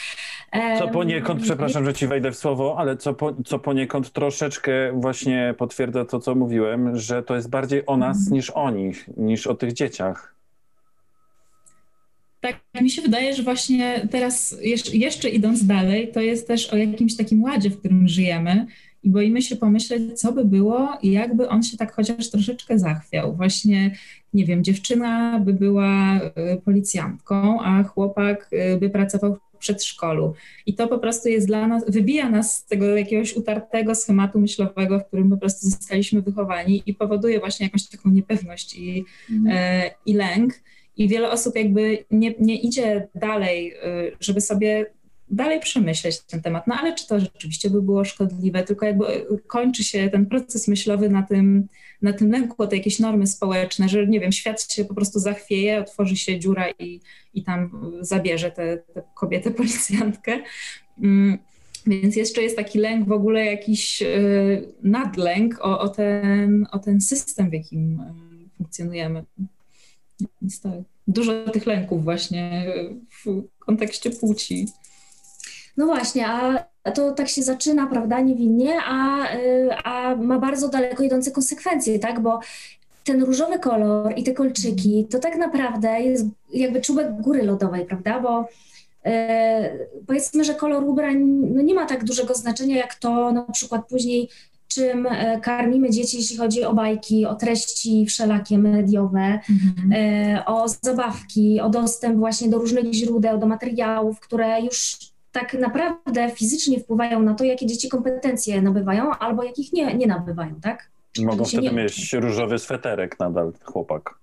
Co poniekąd, przepraszam, że ci wejdę w słowo, ale co, po, co poniekąd troszeczkę właśnie potwierdza to, co mówiłem, że to jest bardziej o nas niż o nich, niż o tych dzieciach. Tak, mi się wydaje, że właśnie teraz, jeszcze idąc dalej, to jest też o jakimś takim ładzie, w którym żyjemy, i boimy się pomyśleć, co by było, jakby on się tak chociaż troszeczkę zachwiał. Właśnie, nie wiem, dziewczyna by była policjantką, a chłopak by pracował w przedszkolu. I to po prostu jest dla nas, wybija nas z tego jakiegoś utartego schematu myślowego, w którym po prostu zostaliśmy wychowani i powoduje właśnie jakąś taką niepewność i, mhm. e, i lęk. I wiele osób jakby nie, nie idzie dalej, żeby sobie... dalej przemyśleć ten temat, no ale czy to rzeczywiście by było szkodliwe, tylko jakby kończy się ten proces myślowy na tym, na tym lęku, te jakieś normy społeczne, że nie wiem, świat się po prostu zachwieje, otworzy się dziura i, i tam zabierze tę kobietę policjantkę. Mm, więc jeszcze jest taki lęk w ogóle, jakiś yy, nadlęk o, o, ten, o ten system, w jakim yy, funkcjonujemy. Więc tak, dużo tych lęków właśnie w kontekście płci. No właśnie, a to tak się zaczyna, prawda, niewinnie, a, a ma bardzo daleko idące konsekwencje, tak, bo ten różowy kolor i te kolczyki to tak naprawdę jest jakby czubek góry lodowej, prawda, bo yy, powiedzmy, że kolor ubrań no nie ma tak dużego znaczenia jak to na przykład później, czym karmimy dzieci, jeśli chodzi o bajki, o treści wszelakie mediowe, mm-hmm. yy, o zabawki, o dostęp właśnie do różnych źródeł, do materiałów, które już... tak naprawdę fizycznie wpływają na to, jakie dzieci kompetencje nabywają albo jakich nie, nie nabywają, tak? Mogą wtedy mieć różowy sweterek nadal chłopak.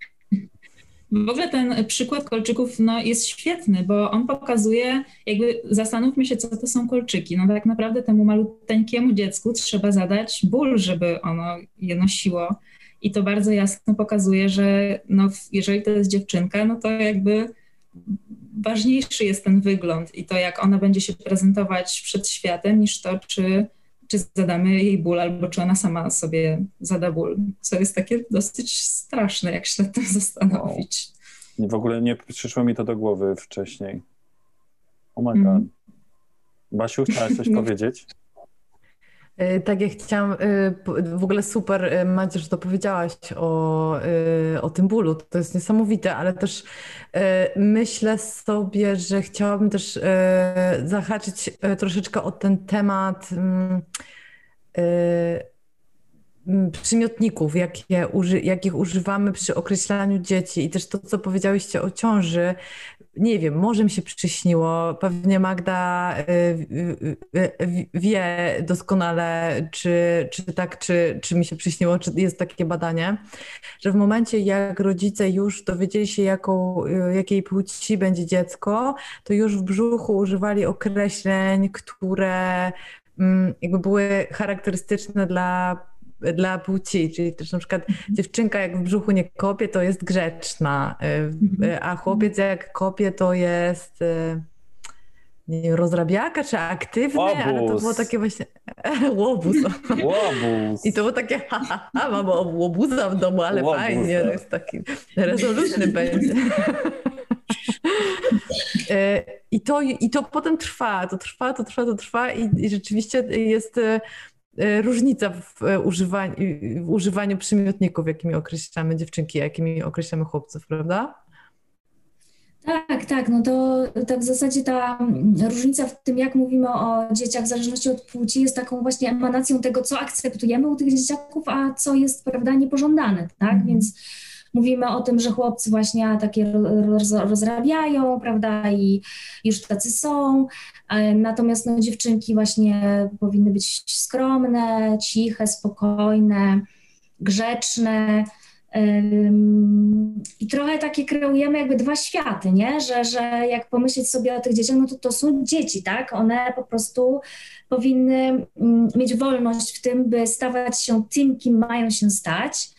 W ogóle ten przykład kolczyków no, jest świetny, bo on pokazuje, jakby zastanówmy się, co to są kolczyki. No tak naprawdę temu maluteńkiemu dziecku trzeba zadać ból, żeby ono je nosiło. I to bardzo jasno pokazuje, że no, jeżeli to jest dziewczynka, no to jakby... ważniejszy jest ten wygląd i to, jak ona będzie się prezentować przed światem, niż to, czy, czy zadamy jej ból, albo czy ona sama sobie zada ból, co jest takie dosyć straszne, jak się nad tym zastanowić. Wow. W ogóle nie przyszło mi to do głowy wcześniej. Oh my god. Mm. Basiu, chciałaś coś powiedzieć? Tak, ja chciałam, w ogóle super, Macie, że to powiedziałaś o, o tym bólu, to jest niesamowite, ale też myślę sobie, że chciałabym też zahaczyć troszeczkę o ten temat przymiotników, jakie, jakich używamy przy określaniu dzieci i też to, co powiedziałyście o ciąży. Nie wiem, może mi się przyśniło, pewnie Magda wie doskonale, czy, czy tak, czy, czy mi się przyśniło, czy jest takie badanie, że w momencie, jak rodzice już dowiedzieli się, jaką, jakiej płci będzie dziecko, to już w brzuchu używali określeń, które jakby były charakterystyczne dla dla płci, czyli też na przykład dziewczynka jak w brzuchu nie kopie, to jest grzeczna, a chłopiec jak kopie, to jest nie wiem, rozrabiaka czy aktywny, łobuz. Ale to było takie właśnie łobuz. Łobuz. I to było takie ha, ha, ha, mam łobuza w domu, ale łobuz, fajnie, tak. Jest taki rezolutny będzie. I, to, I to potem trwa, to trwa, to trwa, to trwa i, i rzeczywiście jest różnica w używaniu, w używaniu przymiotników, jakimi określamy dziewczynki, jakimi określamy chłopców, prawda? Tak, tak, no to, to w zasadzie ta różnica w tym, jak mówimy o dzieciach w zależności od płci, jest taką właśnie emanacją tego, co akceptujemy u tych dzieciaków, a co jest, prawda, niepożądane, tak? Mm. Więc mówimy o tym, że chłopcy właśnie takie roz, rozrabiają, prawda, i już tacy są, natomiast no, dziewczynki właśnie powinny być skromne, ciche, spokojne, grzeczne ym, i trochę takie kreujemy jakby dwa światy, nie? Że, że jak pomyśleć sobie o tych dzieciach, no to to są dzieci, tak? One po prostu powinny ym, mieć wolność w tym, by stawać się tym, kim mają się stać,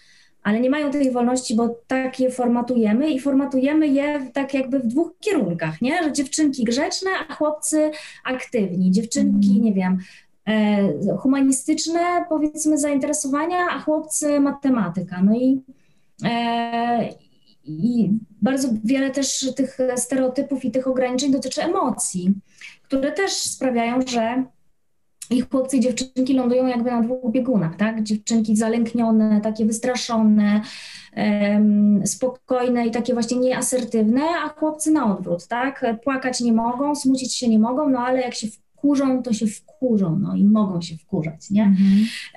ale nie mają tej wolności, bo tak je formatujemy i formatujemy je tak jakby w dwóch kierunkach, nie? Że dziewczynki grzeczne, a chłopcy aktywni. Dziewczynki, nie wiem, humanistyczne, powiedzmy, zainteresowania, a chłopcy matematyka. No i, i bardzo wiele też tych stereotypów i tych ograniczeń dotyczy emocji, które też sprawiają, że i chłopcy i dziewczynki lądują jakby na dwóch biegunach, tak? Dziewczynki zalęknione, takie wystraszone, um, spokojne i takie właśnie nieasertywne, a chłopcy na odwrót, tak? Płakać nie mogą, smucić się nie mogą, no ale jak się wkurzą, to się wkurzą, no i mogą się wkurzać, nie? Mhm.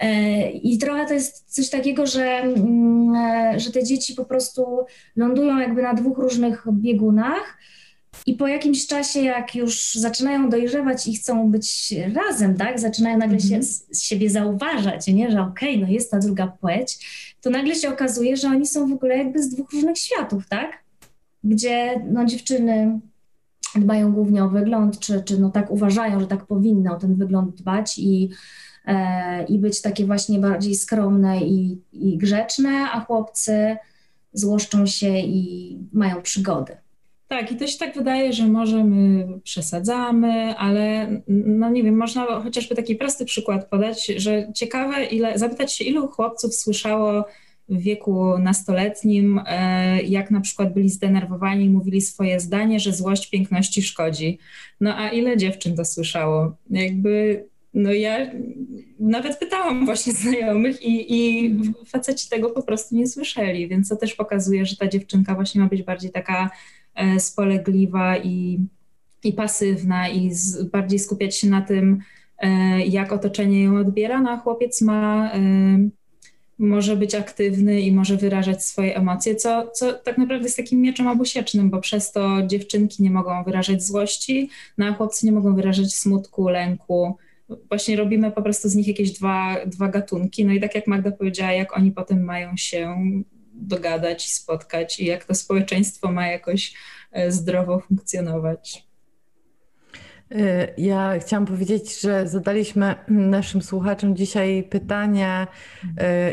E, I trochę to jest coś takiego, że, mm, że te dzieci po prostu lądują jakby na dwóch różnych biegunach. I po jakimś czasie, jak już zaczynają dojrzewać i chcą być razem, tak, zaczynają nagle się z siebie zauważać, nie? Że okej, okay, no jest ta druga płeć, to nagle się okazuje, że oni są w ogóle jakby z dwóch różnych światów, tak? Gdzie no, dziewczyny dbają głównie o wygląd, czy, czy no, tak uważają, że tak powinny o ten wygląd dbać i, e, i być takie właśnie bardziej skromne i, i grzeczne, a chłopcy złoszczą się i mają przygody. Tak, i to się tak wydaje, że może my przesadzamy, ale no nie wiem, można chociażby taki prosty przykład podać, że ciekawe, ile, zapytać się, ilu chłopców słyszało w wieku nastoletnim, jak na przykład byli zdenerwowani i mówili swoje zdanie, że złość piękności szkodzi. No a ile dziewczyn to słyszało? Jakby, no ja nawet pytałam właśnie znajomych i, i faceci tego po prostu nie słyszeli, więc to też pokazuje, że ta dziewczynka właśnie ma być bardziej taka spolegliwa i, i pasywna i z, bardziej skupiać się na tym, jak otoczenie ją odbiera, no a chłopiec ma, może być aktywny i może wyrażać swoje emocje, co, co tak naprawdę jest takim mieczem obusiecznym, bo przez to dziewczynki nie mogą wyrażać złości, no a chłopcy nie mogą wyrażać smutku, lęku. Właśnie robimy po prostu z nich jakieś dwa, dwa gatunki, no i tak jak Magda powiedziała, jak oni potem mają się dogadać, spotkać i jak to społeczeństwo ma jakoś zdrowo funkcjonować. Ja chciałam powiedzieć, że zadaliśmy naszym słuchaczom dzisiaj pytanie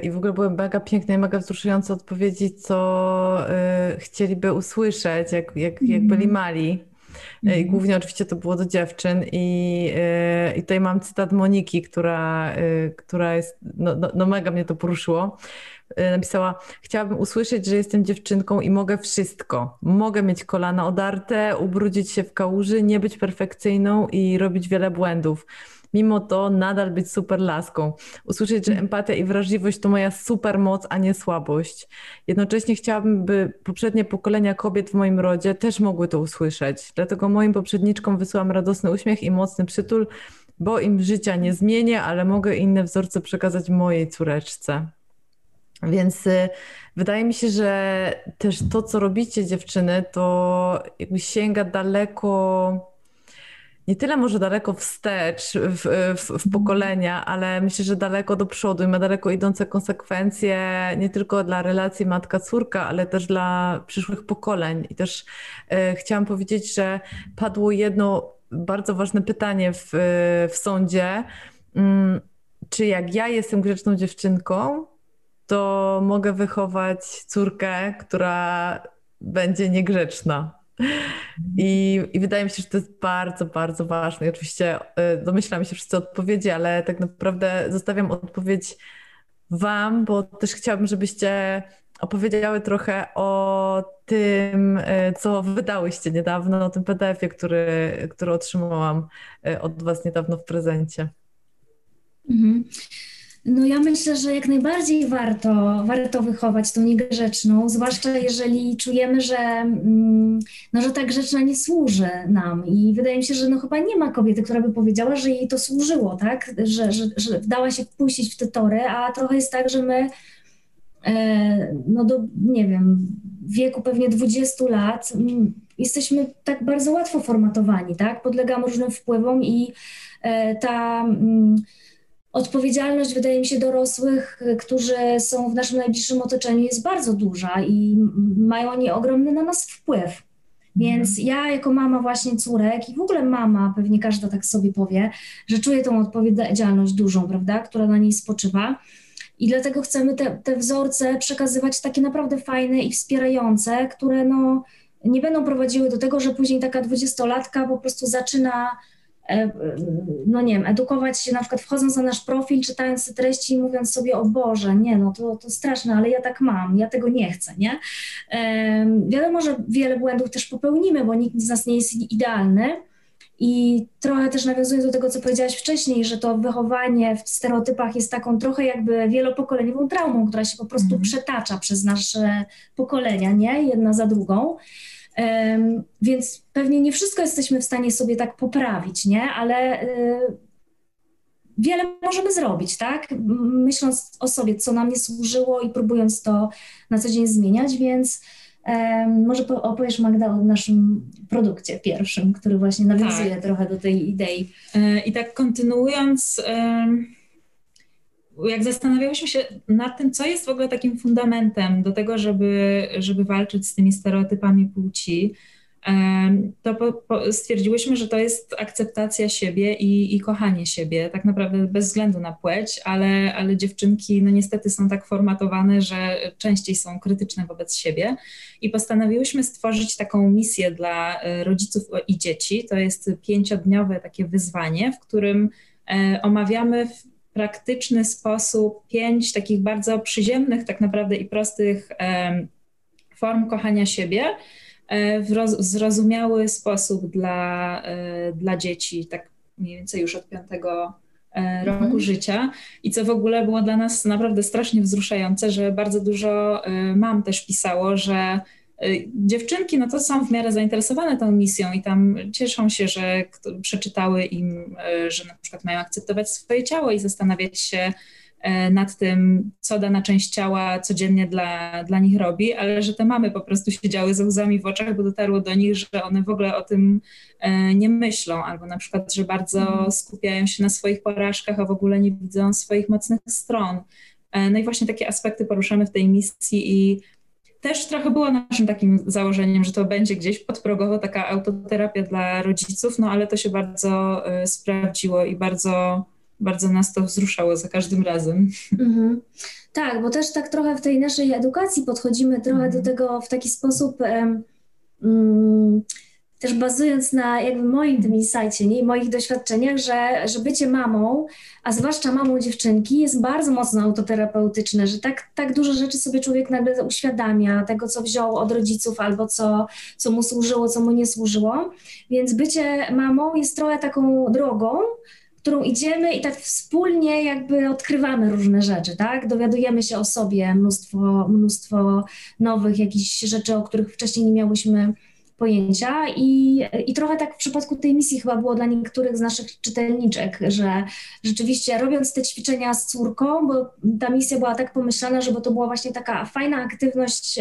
i w ogóle były mega piękne i mega wzruszające odpowiedzi, co chcieliby usłyszeć, jak, jak, jak byli mali. i głównie oczywiście to było do dziewczyn i, i tutaj mam cytat Moniki, która, która jest, no, no, no mega mnie to poruszyło. Napisała: chciałabym usłyszeć, że jestem dziewczynką i mogę wszystko. Mogę mieć kolana odarte, ubrudzić się w kałuży, nie być perfekcyjną i robić wiele błędów. Mimo to nadal być super laską. Usłyszeć, że empatia i wrażliwość to moja super moc, a nie słabość. Jednocześnie chciałabym, by poprzednie pokolenia kobiet w moim rodzie też mogły to usłyszeć. Dlatego moim poprzedniczkom wysyłam radosny uśmiech i mocny przytul, bo im życia nie zmienię, ale mogę inne wzorce przekazać mojej córeczce. Więc wydaje mi się, że też to, co robicie, dziewczyny, to jakby sięga daleko, nie tyle może daleko wstecz w, w, w pokolenia, ale myślę, że daleko do przodu i ma daleko idące konsekwencje nie tylko dla relacji matka-córka, ale też dla przyszłych pokoleń. I też e, chciałam powiedzieć, że padło jedno bardzo ważne pytanie w, w sądzie. Czy jak ja jestem grzeczną dziewczynką, to mogę wychować córkę, która będzie niegrzeczna? I, I wydaje mi się, że to jest bardzo, bardzo ważne. I oczywiście domyślam się wszyscy odpowiedzi, ale tak naprawdę zostawiam odpowiedź wam, bo też chciałabym, żebyście opowiedziały trochę o tym, co wydałyście niedawno, o tym P D F-ie, który, który otrzymałam od was niedawno w prezencie. Mhm. No ja myślę, że jak najbardziej warto, warto wychować tą niegrzeczną, zwłaszcza jeżeli czujemy, że, no, że ta grzeczna nie służy nam i wydaje mi się, że no chyba nie ma kobiety, która by powiedziała, że jej to służyło, tak, że, że, że dała się wpuścić w te tory, a trochę jest tak, że my no do, nie wiem, wieku pewnie dwudziestu lat jesteśmy tak bardzo łatwo formatowani, tak, podlegamy różnym wpływom i ta odpowiedzialność, wydaje mi się, dorosłych, którzy są w naszym najbliższym otoczeniu, jest bardzo duża i mają oni ogromny na nas wpływ. Więc ja jako mama właśnie córek i w ogóle mama, pewnie każda tak sobie powie, że czuje tą odpowiedzialność dużą, prawda, która na niej spoczywa i dlatego chcemy te, te wzorce przekazywać takie naprawdę fajne i wspierające, które no, nie będą prowadziły do tego, że później taka dwudziestolatka po prostu zaczyna no nie wiem, edukować się na przykład wchodząc na nasz profil, czytając te treści i mówiąc sobie, o Boże, nie no, to, to straszne, ale ja tak mam, ja tego nie chcę, nie? Um, wiadomo, że wiele błędów też popełnimy, bo nikt z nas nie jest idealny i trochę też nawiązując do tego, co powiedziałaś wcześniej, że to wychowanie w stereotypach jest taką trochę jakby wielopokoleniową traumą, która się po prostu mm. przetacza przez nasze pokolenia, nie? Jedna za drugą. Um, więc pewnie nie wszystko jesteśmy w stanie sobie tak poprawić, nie? Ale y, wiele możemy zrobić, tak? Myśląc o sobie, co nam nie służyło i próbując to na co dzień zmieniać, więc um, może po, opowiesz, Magda, o naszym produkcie pierwszym, który właśnie nawiązuje tak. trochę do tej idei. Yy, I tak kontynuując, yy, jak zastanawiałyśmy się nad tym, co jest w ogóle takim fundamentem do tego, żeby, żeby walczyć z tymi stereotypami płci, to po, po stwierdziłyśmy, że to jest akceptacja siebie i, i kochanie siebie, tak naprawdę bez względu na płeć, ale, ale dziewczynki no niestety są tak formatowane, że częściej są krytyczne wobec siebie i postanowiłyśmy stworzyć taką misję dla rodziców i dzieci. To jest pięciodniowe takie wyzwanie, w którym omawiamy w praktyczny sposób pięć takich bardzo przyziemnych tak naprawdę i prostych form kochania siebie, w zrozumiały sposób dla, dla dzieci, tak mniej więcej już od piątego roku mm. życia. I co w ogóle było dla nas naprawdę strasznie wzruszające, że bardzo dużo mam też pisało, że dziewczynki no to są w miarę zainteresowane tą misją i tam cieszą się, że przeczytały im, że na przykład mają akceptować swoje ciało i zastanawiać się nad tym, co dana część ciała codziennie dla, dla nich robi, ale że te mamy po prostu siedziały ze łzami w oczach, bo dotarło do nich, że one w ogóle o tym nie myślą, albo na przykład, że bardzo skupiają się na swoich porażkach, a w ogóle nie widzą swoich mocnych stron. No i właśnie takie aspekty poruszamy w tej misji i też trochę było naszym takim założeniem, że to będzie gdzieś podprogowo taka autoterapia dla rodziców, no ale to się bardzo sprawdziło i bardzo... Bardzo nas to wzruszało za każdym razem. Mm-hmm. Tak, bo też tak trochę w tej naszej edukacji podchodzimy trochę mm. do tego w taki sposób um, też bazując na jakby moim tym insightie, nie, i moich doświadczeniach, że, że bycie mamą, a zwłaszcza mamą dziewczynki, jest bardzo mocno autoterapeutyczne, że tak, tak dużo rzeczy sobie człowiek nagle uświadamia, tego co wziął od rodziców albo co, co mu służyło, co mu nie służyło, więc bycie mamą jest trochę taką drogą, którą idziemy i tak wspólnie jakby odkrywamy różne rzeczy, tak? Dowiadujemy się o sobie mnóstwo, mnóstwo nowych jakichś rzeczy, o których wcześniej nie miałyśmy pojęcia i, i trochę tak w przypadku tej misji chyba było dla niektórych z naszych czytelniczek, że rzeczywiście robiąc te ćwiczenia z córką, bo ta misja była tak pomyślana, żeby to była właśnie taka fajna aktywność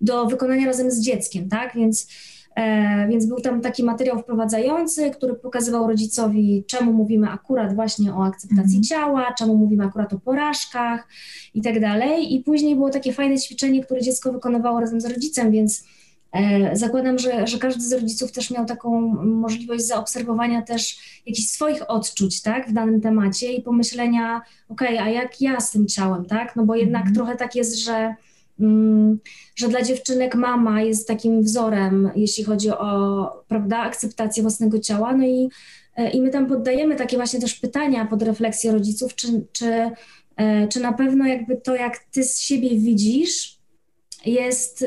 do wykonania razem z dzieckiem, tak? Więc E, więc był tam taki materiał wprowadzający, który pokazywał rodzicowi, czemu mówimy akurat właśnie o akceptacji mm-hmm. ciała, czemu mówimy akurat o porażkach i tak dalej. I później było takie fajne ćwiczenie, które dziecko wykonywało razem z rodzicem, więc e, zakładam, że, że każdy z rodziców też miał taką możliwość zaobserwowania też jakichś swoich odczuć, tak, w danym temacie i pomyślenia, okej, okay, a jak ja z tym ciałem, tak? No bo jednak mm-hmm. trochę tak jest, że Mm, że dla dziewczynek mama jest takim wzorem, jeśli chodzi o, prawda, akceptację własnego ciała, no i, i my tam poddajemy takie właśnie też pytania pod refleksję rodziców, czy, czy, czy na pewno jakby to, jak ty z siebie widzisz, jest,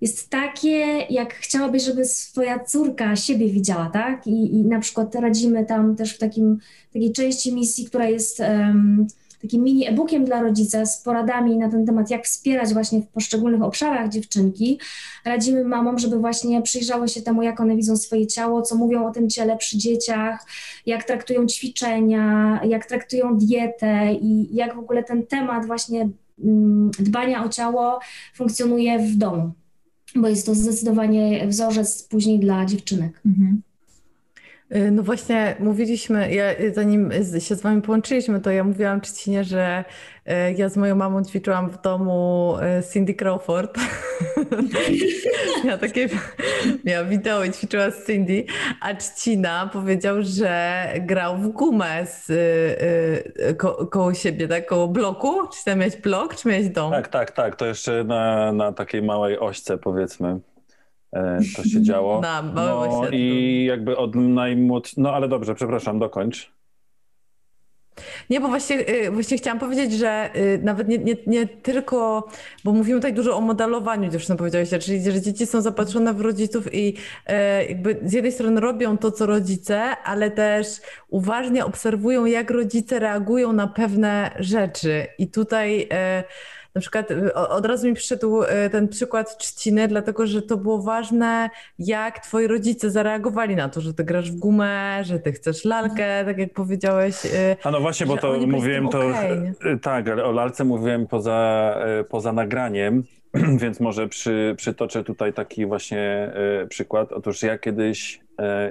jest takie, jak chciałabyś, żeby swoja córka siebie widziała, tak? I, i na przykład radzimy tam też w takim, takiej części misji, która jest um, takim mini e-bookiem dla rodzica z poradami na ten temat, jak wspierać właśnie w poszczególnych obszarach dziewczynki. Radzimy mamom, żeby właśnie przyjrzały się temu, jak one widzą swoje ciało, co mówią o tym ciele przy dzieciach, jak traktują ćwiczenia, jak traktują dietę i jak w ogóle ten temat właśnie dbania o ciało funkcjonuje w domu, bo jest to zdecydowanie wzorzec później dla dziewczynek. Mhm. No właśnie mówiliśmy, ja, zanim się z wami połączyliśmy, to ja mówiłam Trzcinie, że ja z moją mamą ćwiczyłam w domu Cindy Crawford. miała takie miała wideo i ćwiczyła z Cindy, a Trzcina powiedział, że grał w gumę z, ko, koło siebie, tak? Koło bloku. Czy tam miałeś blok, czy miałeś dom? Tak, tak, tak. To jeszcze na, na takiej małej ośce, powiedzmy. To się działo. No, no się i to. Jakby od najmłodszych... No ale dobrze, przepraszam, dokończ. Nie, bo właśnie, właśnie chciałam powiedzieć, że nawet nie, nie, nie tylko, bo mówimy tak dużo o modelowaniu, dziewczyna powiedziałaś, czyli że dzieci są zapatrzone w rodziców i jakby z jednej strony robią to, co rodzice, ale też uważnie obserwują, jak rodzice reagują na pewne rzeczy. I tutaj... Na przykład od razu mi przyszedł ten przykład Trzciny, dlatego że to było ważne, jak twoi rodzice zareagowali na to, że ty grasz w gumę, że ty chcesz lalkę, tak jak powiedziałeś. A no właśnie, bo to mówiłem to, okay. Tak, ale o lalce mówiłem poza, poza nagraniem, więc może przy, przytoczę tutaj taki właśnie przykład. Otóż ja kiedyś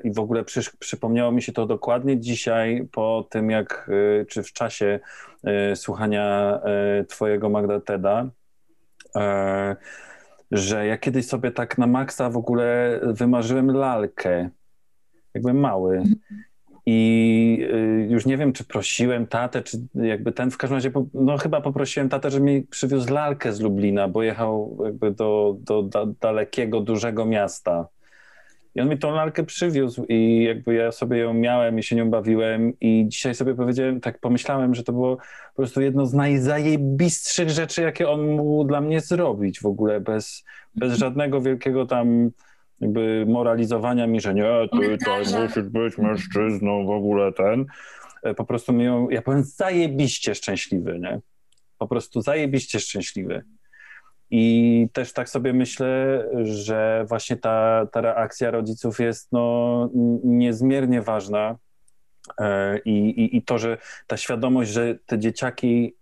i w ogóle przy, przypomniało mi się to dokładnie dzisiaj po tym, jak czy w czasie słuchania twojego, Magda, TEDa, że ja kiedyś sobie tak na maksa w ogóle wymarzyłem lalkę, jakby mały. I już nie wiem, czy prosiłem tatę, czy jakby ten, w każdym razie, no chyba poprosiłem tatę, żeby mi przywiózł lalkę z Lublina, bo jechał jakby do, do, do dalekiego, dużego miasta. I on mi tą lalkę przywiózł i jakby ja sobie ją miałem i się nią bawiłem i dzisiaj sobie powiedziałem, tak pomyślałem, że to było po prostu jedno z najzajebistszych rzeczy, jakie on mógł dla mnie zrobić w ogóle, bez, bez żadnego wielkiego tam jakby moralizowania mi, że nie, ty tak musisz być mężczyzną, w ogóle ten. Po prostu mi ją, ja powiem, zajebiście szczęśliwy, nie? Po prostu zajebiście szczęśliwy. I też tak sobie myślę, że właśnie ta, ta reakcja rodziców jest no, niezmiernie ważna i, i, i to, że ta świadomość, że te dzieciaki,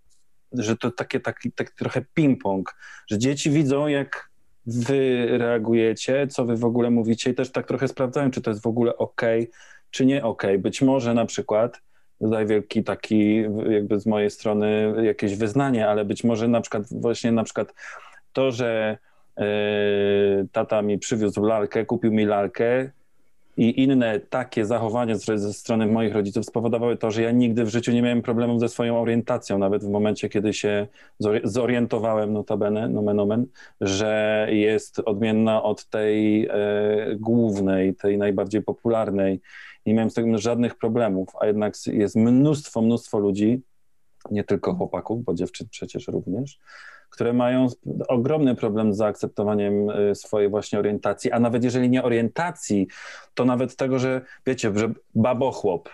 że to takie, taki, tak trochę ping-pong, że dzieci widzą, jak wy reagujecie, co wy w ogóle mówicie i też tak trochę sprawdzają, czy to jest w ogóle okej, czy nie okej. Być może na przykład tutaj wielki taki jakby z mojej strony jakieś wyznanie, ale być może na przykład właśnie na przykład to, że yy, tata mi przywiózł lalkę, kupił mi lalkę, i inne takie zachowanie ze strony moich rodziców spowodowały to, że ja nigdy w życiu nie miałem problemu ze swoją orientacją, nawet w momencie, kiedy się zorientowałem, notabene, nomen omen, że jest odmienna od tej e, głównej, tej najbardziej popularnej. Nie miałem z tym żadnych problemów, a jednak jest mnóstwo, mnóstwo ludzi, nie tylko chłopaków, bo dziewczyn przecież również, które mają ogromny problem z zaakceptowaniem swojej właśnie orientacji, a nawet jeżeli nie orientacji, to nawet tego, że wiecie, że babochłop,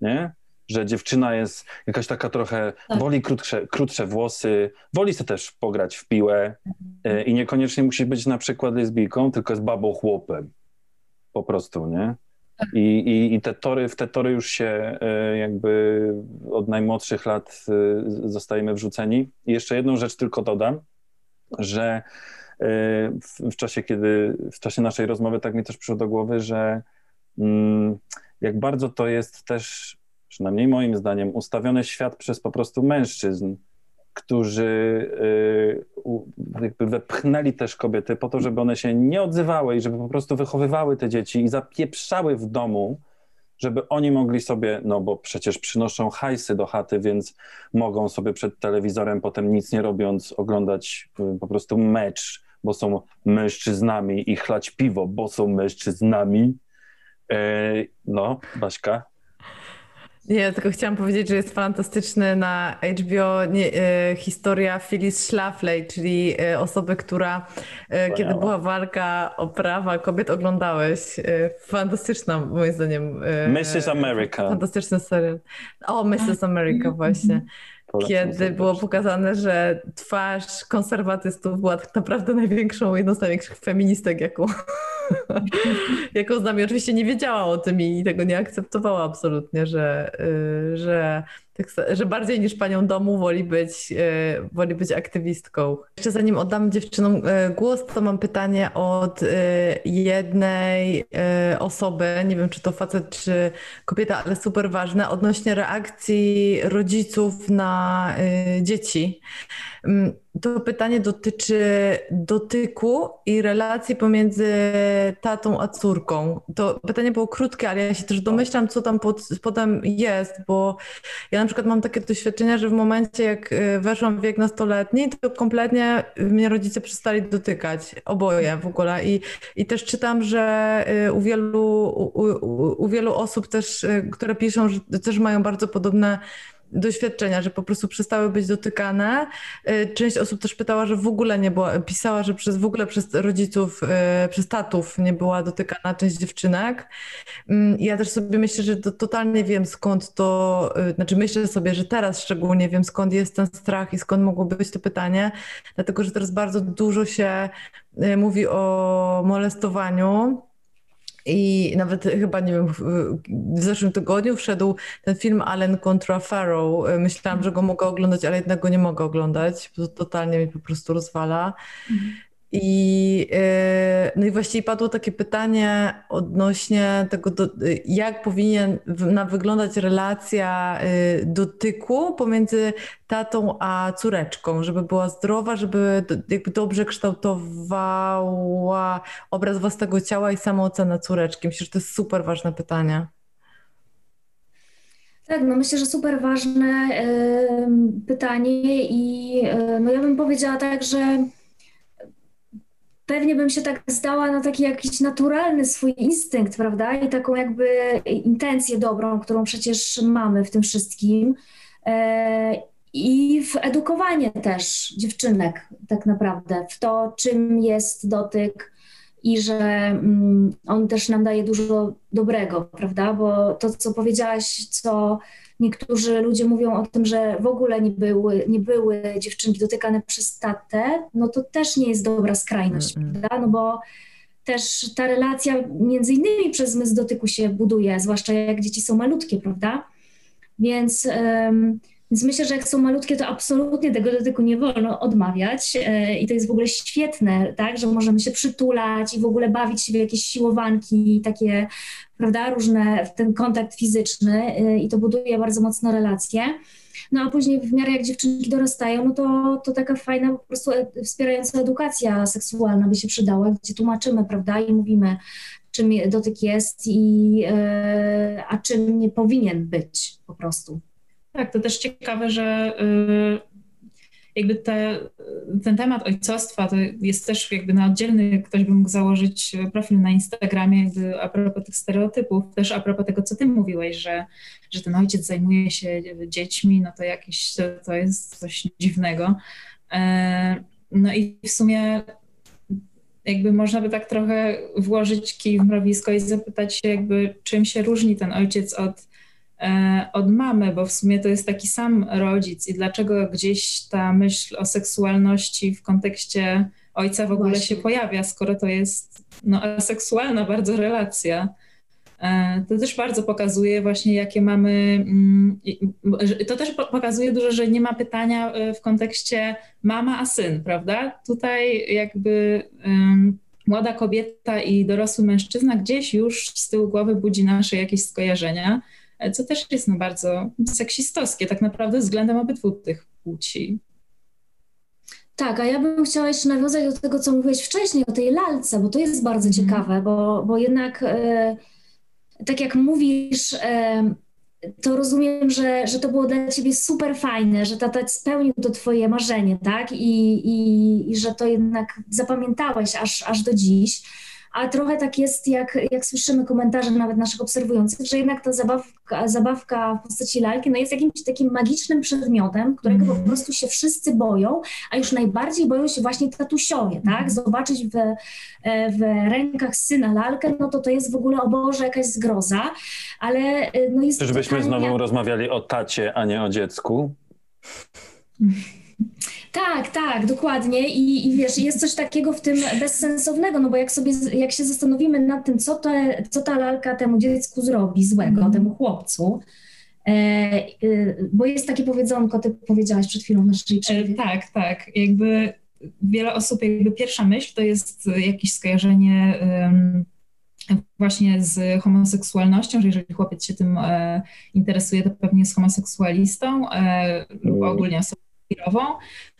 nie? Że dziewczyna jest jakaś taka trochę, tak. Woli krótsze, krótsze włosy, woli sobie też pograć w piłę mhm. i niekoniecznie musi być na przykład lesbijką, tylko jest babochłopem po prostu, nie? I, i, i te tory, w te tory już się jakby od najmłodszych lat zostajemy wrzuceni. I jeszcze jedną rzecz tylko dodam, że w, w czasie, kiedy, w czasie naszej rozmowy tak mi też przyszło do głowy, że mm, jak bardzo to jest też, przynajmniej moim zdaniem, ustawiony świat przez po prostu mężczyzn, którzy y, jakby wepchnęli też kobiety po to, żeby one się nie odzywały i żeby po prostu wychowywały te dzieci i zapieprzały w domu, żeby oni mogli sobie, no bo przecież przynoszą hajsy do chaty, więc mogą sobie przed telewizorem potem nic nie robiąc oglądać y, po prostu mecz, bo są mężczyznami i chlać piwo, bo są mężczyznami. Y, no, Baśka. Ja tylko chciałam powiedzieć, że jest fantastyczny na H B O nie, e, historia Phyllis Schlafly, czyli e, osoby, która e, kiedy była walka o prawa kobiet, oglądałeś. E, fantastyczna moim zdaniem. E, missus America. Fantastyczny serial. O, missus America właśnie. Polecam kiedy serdecznie. Było pokazane, że twarz konserwatystów była tak naprawdę największą, jedną z największych feministek, jaką, jaką znam. I oczywiście nie wiedziała o tym i tego nie akceptowała absolutnie, że, że, że bardziej niż panią domu woli być, woli być aktywistką. Jeszcze zanim oddam dziewczynom głos, to mam pytanie od jednej osoby, nie wiem czy to facet czy kobieta, ale super ważne, odnośnie reakcji rodziców na dzieci. To pytanie dotyczy dotyku i relacji pomiędzy tatą a córką. To pytanie było krótkie, ale ja się też domyślam, co tam pod, potem jest, bo ja na przykład mam takie doświadczenia, że w momencie, jak weszłam w wiek nastoletni, to kompletnie mnie rodzice przestali dotykać, oboje w ogóle. I, i też czytam, że u wielu, u, u, u wielu osób też, które piszą, że też mają bardzo podobne doświadczenia, że po prostu przestały być dotykane. Część osób też pytała, że w ogóle nie była, pisała, że przez w ogóle przez rodziców, przez tatów nie była dotykana część dziewczynek. Ja też sobie myślę, że to, totalnie wiem skąd to, znaczy myślę sobie, że teraz szczególnie wiem skąd jest ten strach i skąd mogło być to pytanie, dlatego że teraz bardzo dużo się mówi o molestowaniu. I nawet chyba, nie wiem, w zeszłym tygodniu wszedł ten film Allen kontra Farrow. Myślałam, że go mogę oglądać, ale jednak go nie mogę oglądać, bo to totalnie mi po prostu rozwala. Mhm. I, no i właściwie padło takie pytanie odnośnie tego, do, jak powinien na wyglądać relacja dotyku pomiędzy tatą a córeczką, żeby była zdrowa, żeby jakby dobrze kształtowała obraz własnego ciała i samoocenę córeczki. Myślę, że to jest super ważne pytanie. Tak, no myślę, że super ważne y, pytanie i y, no ja bym powiedziała tak, że pewnie bym się tak zdała na taki jakiś naturalny swój instynkt, prawda? I taką jakby intencję dobrą, którą przecież mamy w tym wszystkim. I w edukowanie też dziewczynek tak naprawdę, w to, czym jest dotyk i że on też nam daje dużo dobrego, prawda? Bo to, co powiedziałaś, co niektórzy ludzie mówią o tym, że w ogóle nie były, nie były dziewczynki dotykane przez tatę, no to też nie jest dobra skrajność, mm-hmm. prawda? No bo też ta relacja między innymi przez zmysł dotyku się buduje, zwłaszcza jak dzieci są malutkie, prawda? Więc, ym, więc myślę, że jak są malutkie, to absolutnie tego dotyku nie wolno odmawiać yy, i to jest w ogóle świetne, tak? Że możemy się przytulać i w ogóle bawić się w jakieś siłowanki, takie... prawda, różne, ten kontakt fizyczny yy, i to buduje bardzo mocno relacje. No a później w miarę jak dziewczynki dorastają, no to, to taka fajna po prostu ed- wspierająca edukacja seksualna by się przydała, gdzie tłumaczymy, prawda, i mówimy czym dotyk jest i a czym nie powinien być po prostu. Tak, to też ciekawe, że jakby te, ten temat ojcostwa to jest też jakby na oddzielny, ktoś by mógł założyć profil na Instagramie jakby a propos tych stereotypów, też a propos tego, co ty mówiłeś, że, że ten ojciec zajmuje się dziećmi, no to jakieś to, to jest coś dziwnego. No i w sumie jakby można by tak trochę włożyć kij w mrowisko i zapytać się jakby, czym się różni ten ojciec od od mamy, bo w sumie to jest taki sam rodzic i dlaczego gdzieś ta myśl o seksualności w kontekście ojca w ogóle Właśnie. się pojawia, skoro to jest no, aseksualna bardzo relacja. To też bardzo pokazuje właśnie, jakie mamy... To też pokazuje dużo, że nie ma pytania w kontekście mama a syn, prawda? Tutaj jakby um, młoda kobieta i dorosły mężczyzna gdzieś już z tyłu głowy budzi nasze jakieś skojarzenia, co też jest no bardzo seksistowskie tak naprawdę względem obydwu tych płci. Tak, a ja bym chciała jeszcze nawiązać do tego, co mówiłeś wcześniej, o tej lalce, bo to jest bardzo mm. ciekawe, bo, bo jednak e, tak jak mówisz, e, to rozumiem, że, że to było dla ciebie super fajne, że tata spełnił to twoje marzenie, tak? I, i, i że to jednak zapamiętałeś aż, aż do dziś. A trochę tak jest, jak, jak słyszymy komentarze nawet naszych obserwujących, że jednak ta zabawka, zabawka w postaci lalki no jest jakimś takim magicznym przedmiotem, którego mm. po prostu się wszyscy boją, a już najbardziej boją się właśnie tatusiowie, tak? Mm. Zobaczyć w, w rękach syna lalkę, no to to jest w ogóle, o Boże, jakaś zgroza, ale no jest... Czyżbyśmy znowu jak... rozmawiali o tacie, a nie o dziecku? Tak, tak, dokładnie i, i wiesz, jest coś takiego w tym bezsensownego, no bo jak sobie, jak się zastanowimy nad tym, co, te, co ta lalka temu dziecku zrobi złego, mm. temu chłopcu, e, e, bo jest takie powiedzonko, ty powiedziałaś przed chwilą na szczęście. Tak, tak, jakby wiele osób, jakby pierwsza myśl to jest jakieś skojarzenie um, właśnie z homoseksualnością, że jeżeli chłopiec się tym e, interesuje, to pewnie jest homoseksualistą e, lub ogólnie osobą queerową,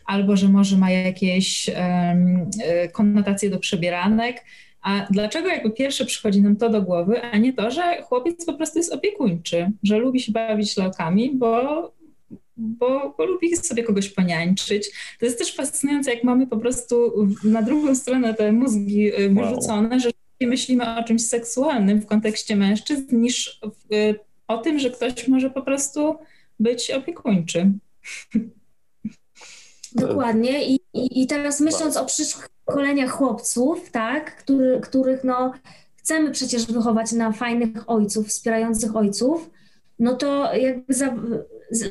albo że może ma jakieś um, konotacje do przebieranek. A dlaczego jakby pierwsze przychodzi nam to do głowy, a nie to, że chłopiec po prostu jest opiekuńczy, że lubi się bawić lalkami, bo, bo, bo lubi sobie kogoś poniańczyć. To jest też fascynujące, jak mamy po prostu na drugą stronę te mózgi wyrzucone, wow. że myślimy o czymś seksualnym w kontekście mężczyzn, niż w, o tym, że ktoś może po prostu być opiekuńczy. Dokładnie. I, i, i teraz myśląc o przyszłych pokoleniach chłopców, tak, który, których no, chcemy przecież wychować na fajnych ojców, wspierających ojców, no to jakby za,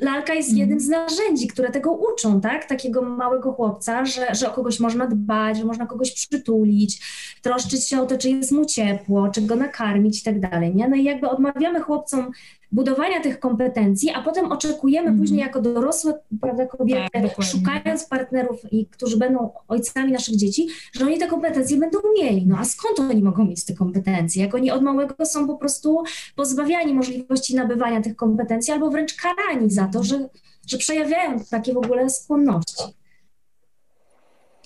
lalka jest jednym z narzędzi, które tego uczą, tak, takiego małego chłopca, że, że o kogoś można dbać, że można kogoś przytulić, troszczyć się o to, czy jest mu ciepło, czy go nakarmić i tak dalej, nie? No i jakby odmawiamy chłopcom budowania tych kompetencji, a potem oczekujemy mm. później jako dorosłe, prawda, kobiety, tak, szukając partnerów, i, którzy będą ojcami naszych dzieci, że oni te kompetencje będą mieli. No a skąd oni mogą mieć te kompetencje? Jak oni od małego są po prostu pozbawiani możliwości nabywania tych kompetencji albo wręcz karani za to, że, że przejawiają takie w ogóle skłonności.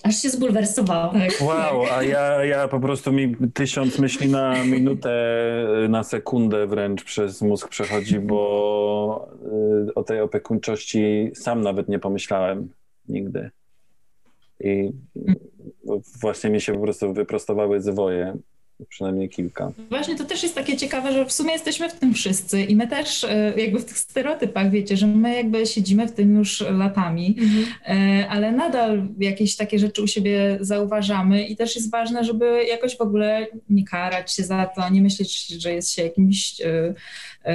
Aż się zbulwersowało. Tak. Wow, a ja, ja po prostu mi tysiąc myśli na minutę, na sekundę wręcz przez mózg przechodzi, bo o tej opiekuńczości sam nawet nie pomyślałem nigdy. I właśnie mi się po prostu wyprostowały zwoje, przynajmniej kilka. Właśnie to też jest takie ciekawe, że w sumie jesteśmy w tym wszyscy i my też jakby w tych stereotypach, wiecie, że my jakby siedzimy w tym już latami, mm-hmm. ale nadal jakieś takie rzeczy u siebie zauważamy i też jest ważne, żeby jakoś w ogóle nie karać się za to, nie myśleć, że jest się jakimś y, y,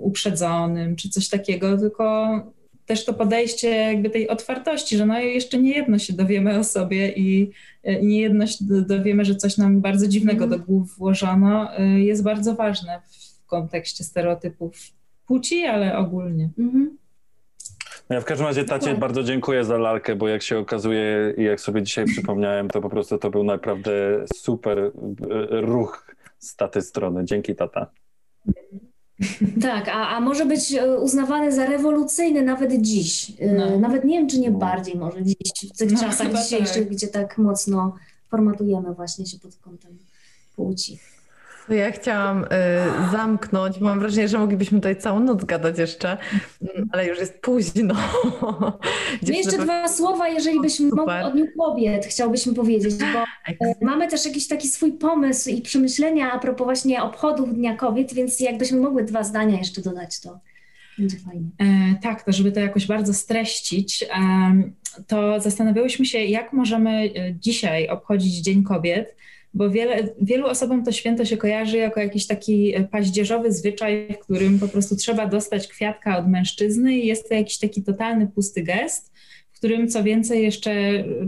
uprzedzonym czy coś takiego, tylko też to podejście jakby tej otwartości, że no jeszcze nie jedno się dowiemy o sobie i nie jedno się dowiemy, że coś nam bardzo dziwnego do głów włożono, jest bardzo ważne w kontekście stereotypów płci, ale ogólnie. Mhm. Ja w każdym razie, tacie, bardzo dziękuję za lalkę, bo jak się okazuje i jak sobie dzisiaj przypomniałem, to po prostu to był naprawdę super ruch z taty strony. Dzięki, tata. Tak, a, a może być uznawany za rewolucyjny nawet dziś. No. Nawet nie wiem, czy nie bardziej może dziś, w tych no, czasach dzisiejszych, tak. gdzie tak mocno formatujemy właśnie się pod kątem płci. Ja chciałam y, zamknąć. Mam wrażenie, że moglibyśmy tutaj całą noc gadać jeszcze, ale już jest późno. Jeszcze do... dwa słowa, jeżeli byśmy Super. mogli o Dniu Kobiet, chciałbyśmy powiedzieć, bo y, mamy też jakiś taki swój pomysł i przemyślenia a propos właśnie obchodów Dnia Kobiet, więc jakbyśmy mogły dwa zdania jeszcze dodać, to będzie fajnie. E, tak, to żeby to jakoś bardzo streścić, um, to zastanawiałyśmy się, jak możemy dzisiaj obchodzić Dzień Kobiet, bo wiele, wielu osobom to święto się kojarzy jako jakiś taki paździerzowy zwyczaj, w którym po prostu trzeba dostać kwiatka od mężczyzny i jest to jakiś taki totalny pusty gest, w którym co więcej jeszcze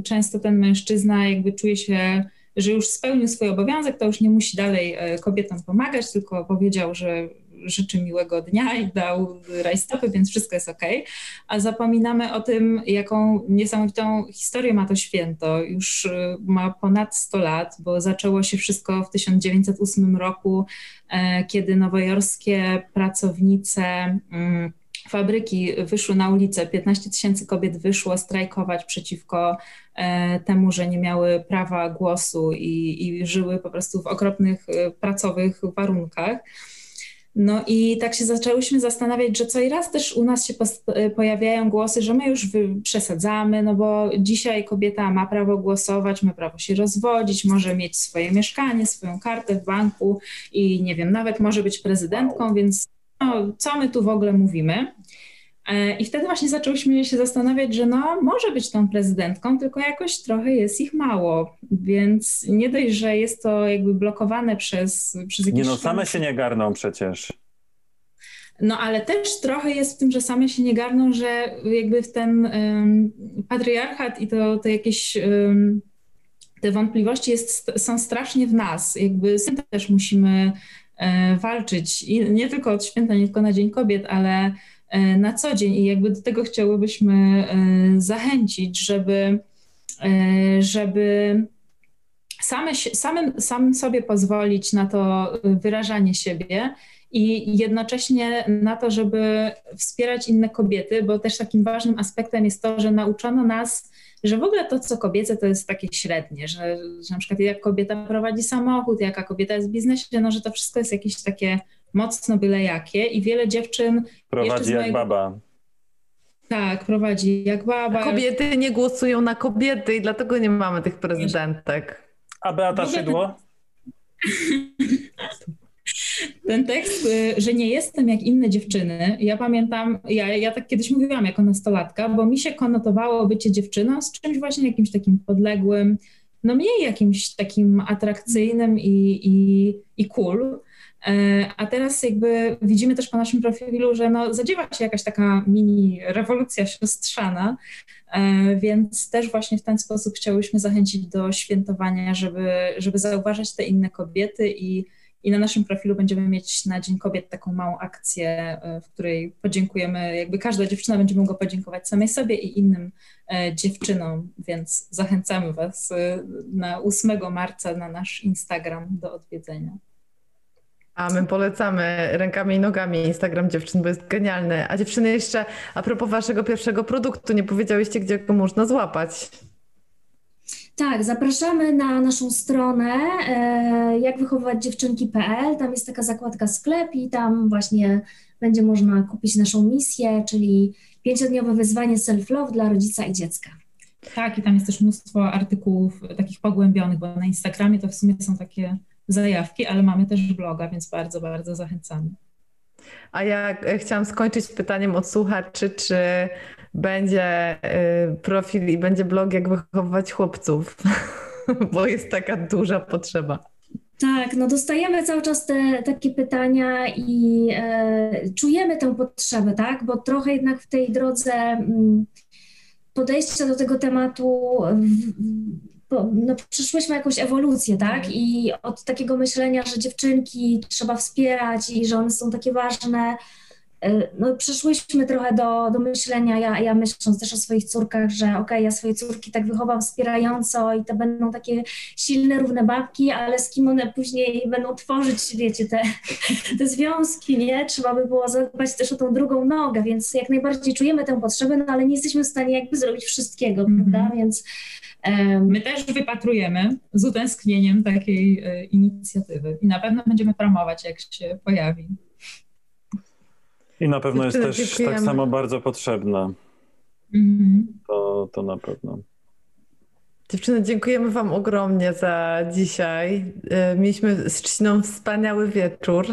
często ten mężczyzna jakby czuje się, że już spełnił swój obowiązek, to już nie musi dalej kobietom pomagać, tylko powiedział, że życzy miłego dnia i dał rajstopy, więc wszystko jest okej. Okay. A zapominamy o tym, jaką niesamowitą historię ma to święto. Już ma ponad sto lat, bo zaczęło się wszystko w tysiąc dziewięćset ósmym roku, kiedy nowojorskie pracownice fabryki wyszły na ulicę. piętnaście tysięcy kobiet wyszło strajkować przeciwko temu, że nie miały prawa głosu i, i żyły po prostu w okropnych pracowych warunkach. No i tak się zaczęłyśmy zastanawiać, że co i raz też u nas się pojawiają głosy, że my już przesadzamy, no bo dzisiaj kobieta ma prawo głosować, ma prawo się rozwodzić, może mieć swoje mieszkanie, swoją kartę w banku i nie wiem, nawet może być prezydentką, więc no, co my tu w ogóle mówimy? I wtedy właśnie zaczęłyśmy się zastanawiać, że no może być tą prezydentką, tylko jakoś trochę jest ich mało, więc nie dość, że jest to jakby blokowane przez, przez jakieś... Nie no, same się nie garną przecież. No ale też trochę jest w tym, że same się nie garną, że jakby w ten um, patriarchat i to, to jakieś... Um, te wątpliwości jest, są strasznie w nas, jakby z tym też musimy e, walczyć i nie tylko od święta, nie tylko na Dzień Kobiet, ale... na co dzień i jakby do tego chciałybyśmy zachęcić, żeby, żeby same, samym, samym sobie pozwolić na to wyrażanie siebie i jednocześnie na to, żeby wspierać inne kobiety, bo też takim ważnym aspektem jest to, że nauczono nas, że w ogóle to, co kobiece, to jest takie średnie, że, że na przykład jak kobieta prowadzi samochód, jaka kobieta jest w biznesie, no że to wszystko jest jakieś takie mocno byle jakie i wiele dziewczyn... Prowadzi jak mojego... baba. Tak, prowadzi jak baba. A kobiety nie głosują na kobiety i dlatego nie mamy tych prezydentek. A Beata Szydło? Ten tekst, że nie jestem jak inne dziewczyny, ja pamiętam, ja, ja tak kiedyś mówiłam jako nastolatka, bo mi się konotowało bycie dziewczyną z czymś właśnie jakimś takim podległym, no mniej jakimś takim atrakcyjnym i, i, i cool. A teraz jakby widzimy też po naszym profilu, że no zadziewa się jakaś taka mini rewolucja siostrzana, więc też właśnie w ten sposób chciałyśmy zachęcić do świętowania, żeby, żeby zauważać te inne kobiety i, i na naszym profilu będziemy mieć na Dzień Kobiet taką małą akcję, w której podziękujemy, jakby każda dziewczyna będzie mogła podziękować samej sobie i innym dziewczynom, więc zachęcamy Was na ósmego marca na nasz Instagram do odwiedzenia. A my polecamy rękami i nogami Instagram dziewczyn, bo jest genialny. A dziewczyny jeszcze, a propos waszego pierwszego produktu, nie powiedziałyście, gdzie go można złapać. Tak, zapraszamy na naszą stronę e, jak wychowywać dziewczynki kropka p l. Tam jest taka zakładka sklep i tam właśnie będzie można kupić naszą misję, czyli pięciodniowe wyzwanie self-love dla rodzica i dziecka. Tak, i tam jest też mnóstwo artykułów takich pogłębionych, bo na Instagramie to w sumie są takie... zajawki, ale mamy też bloga, więc bardzo, bardzo zachęcamy. A ja chciałam skończyć pytaniem od słuchaczy, czy będzie profil i będzie blog, jak wychowywać chłopców, bo jest taka duża potrzeba. Tak, no dostajemy cały czas te takie pytania i e, czujemy tę potrzebę, tak, bo trochę jednak w tej drodze m, podejścia do tego tematu w, no przeszłyśmy jakąś ewolucję, tak? I od takiego myślenia, że dziewczynki trzeba wspierać i że one są takie ważne, no, przeszłyśmy trochę do, do myślenia, ja, ja myśląc też o swoich córkach, że okej, okay, ja swoje córki tak wychowam wspierająco i to będą takie silne, równe babki, ale z kim one później będą tworzyć, wiecie, te, te związki, nie? Trzeba by było zadbać też o tą drugą nogę, więc jak najbardziej czujemy tę potrzebę, no ale nie jesteśmy w stanie jakby zrobić wszystkiego, mm-hmm. prawda, więc... Um... My też wypatrujemy z utęsknieniem takiej y, inicjatywy i na pewno będziemy promować, jak się pojawi. I na pewno jest też dziękujemy. Tak samo bardzo potrzebna. Mhm. To, to na pewno. Dziewczyny, dziękujemy wam ogromnie za dzisiaj. Mieliśmy z Trzciną wspaniały wieczór.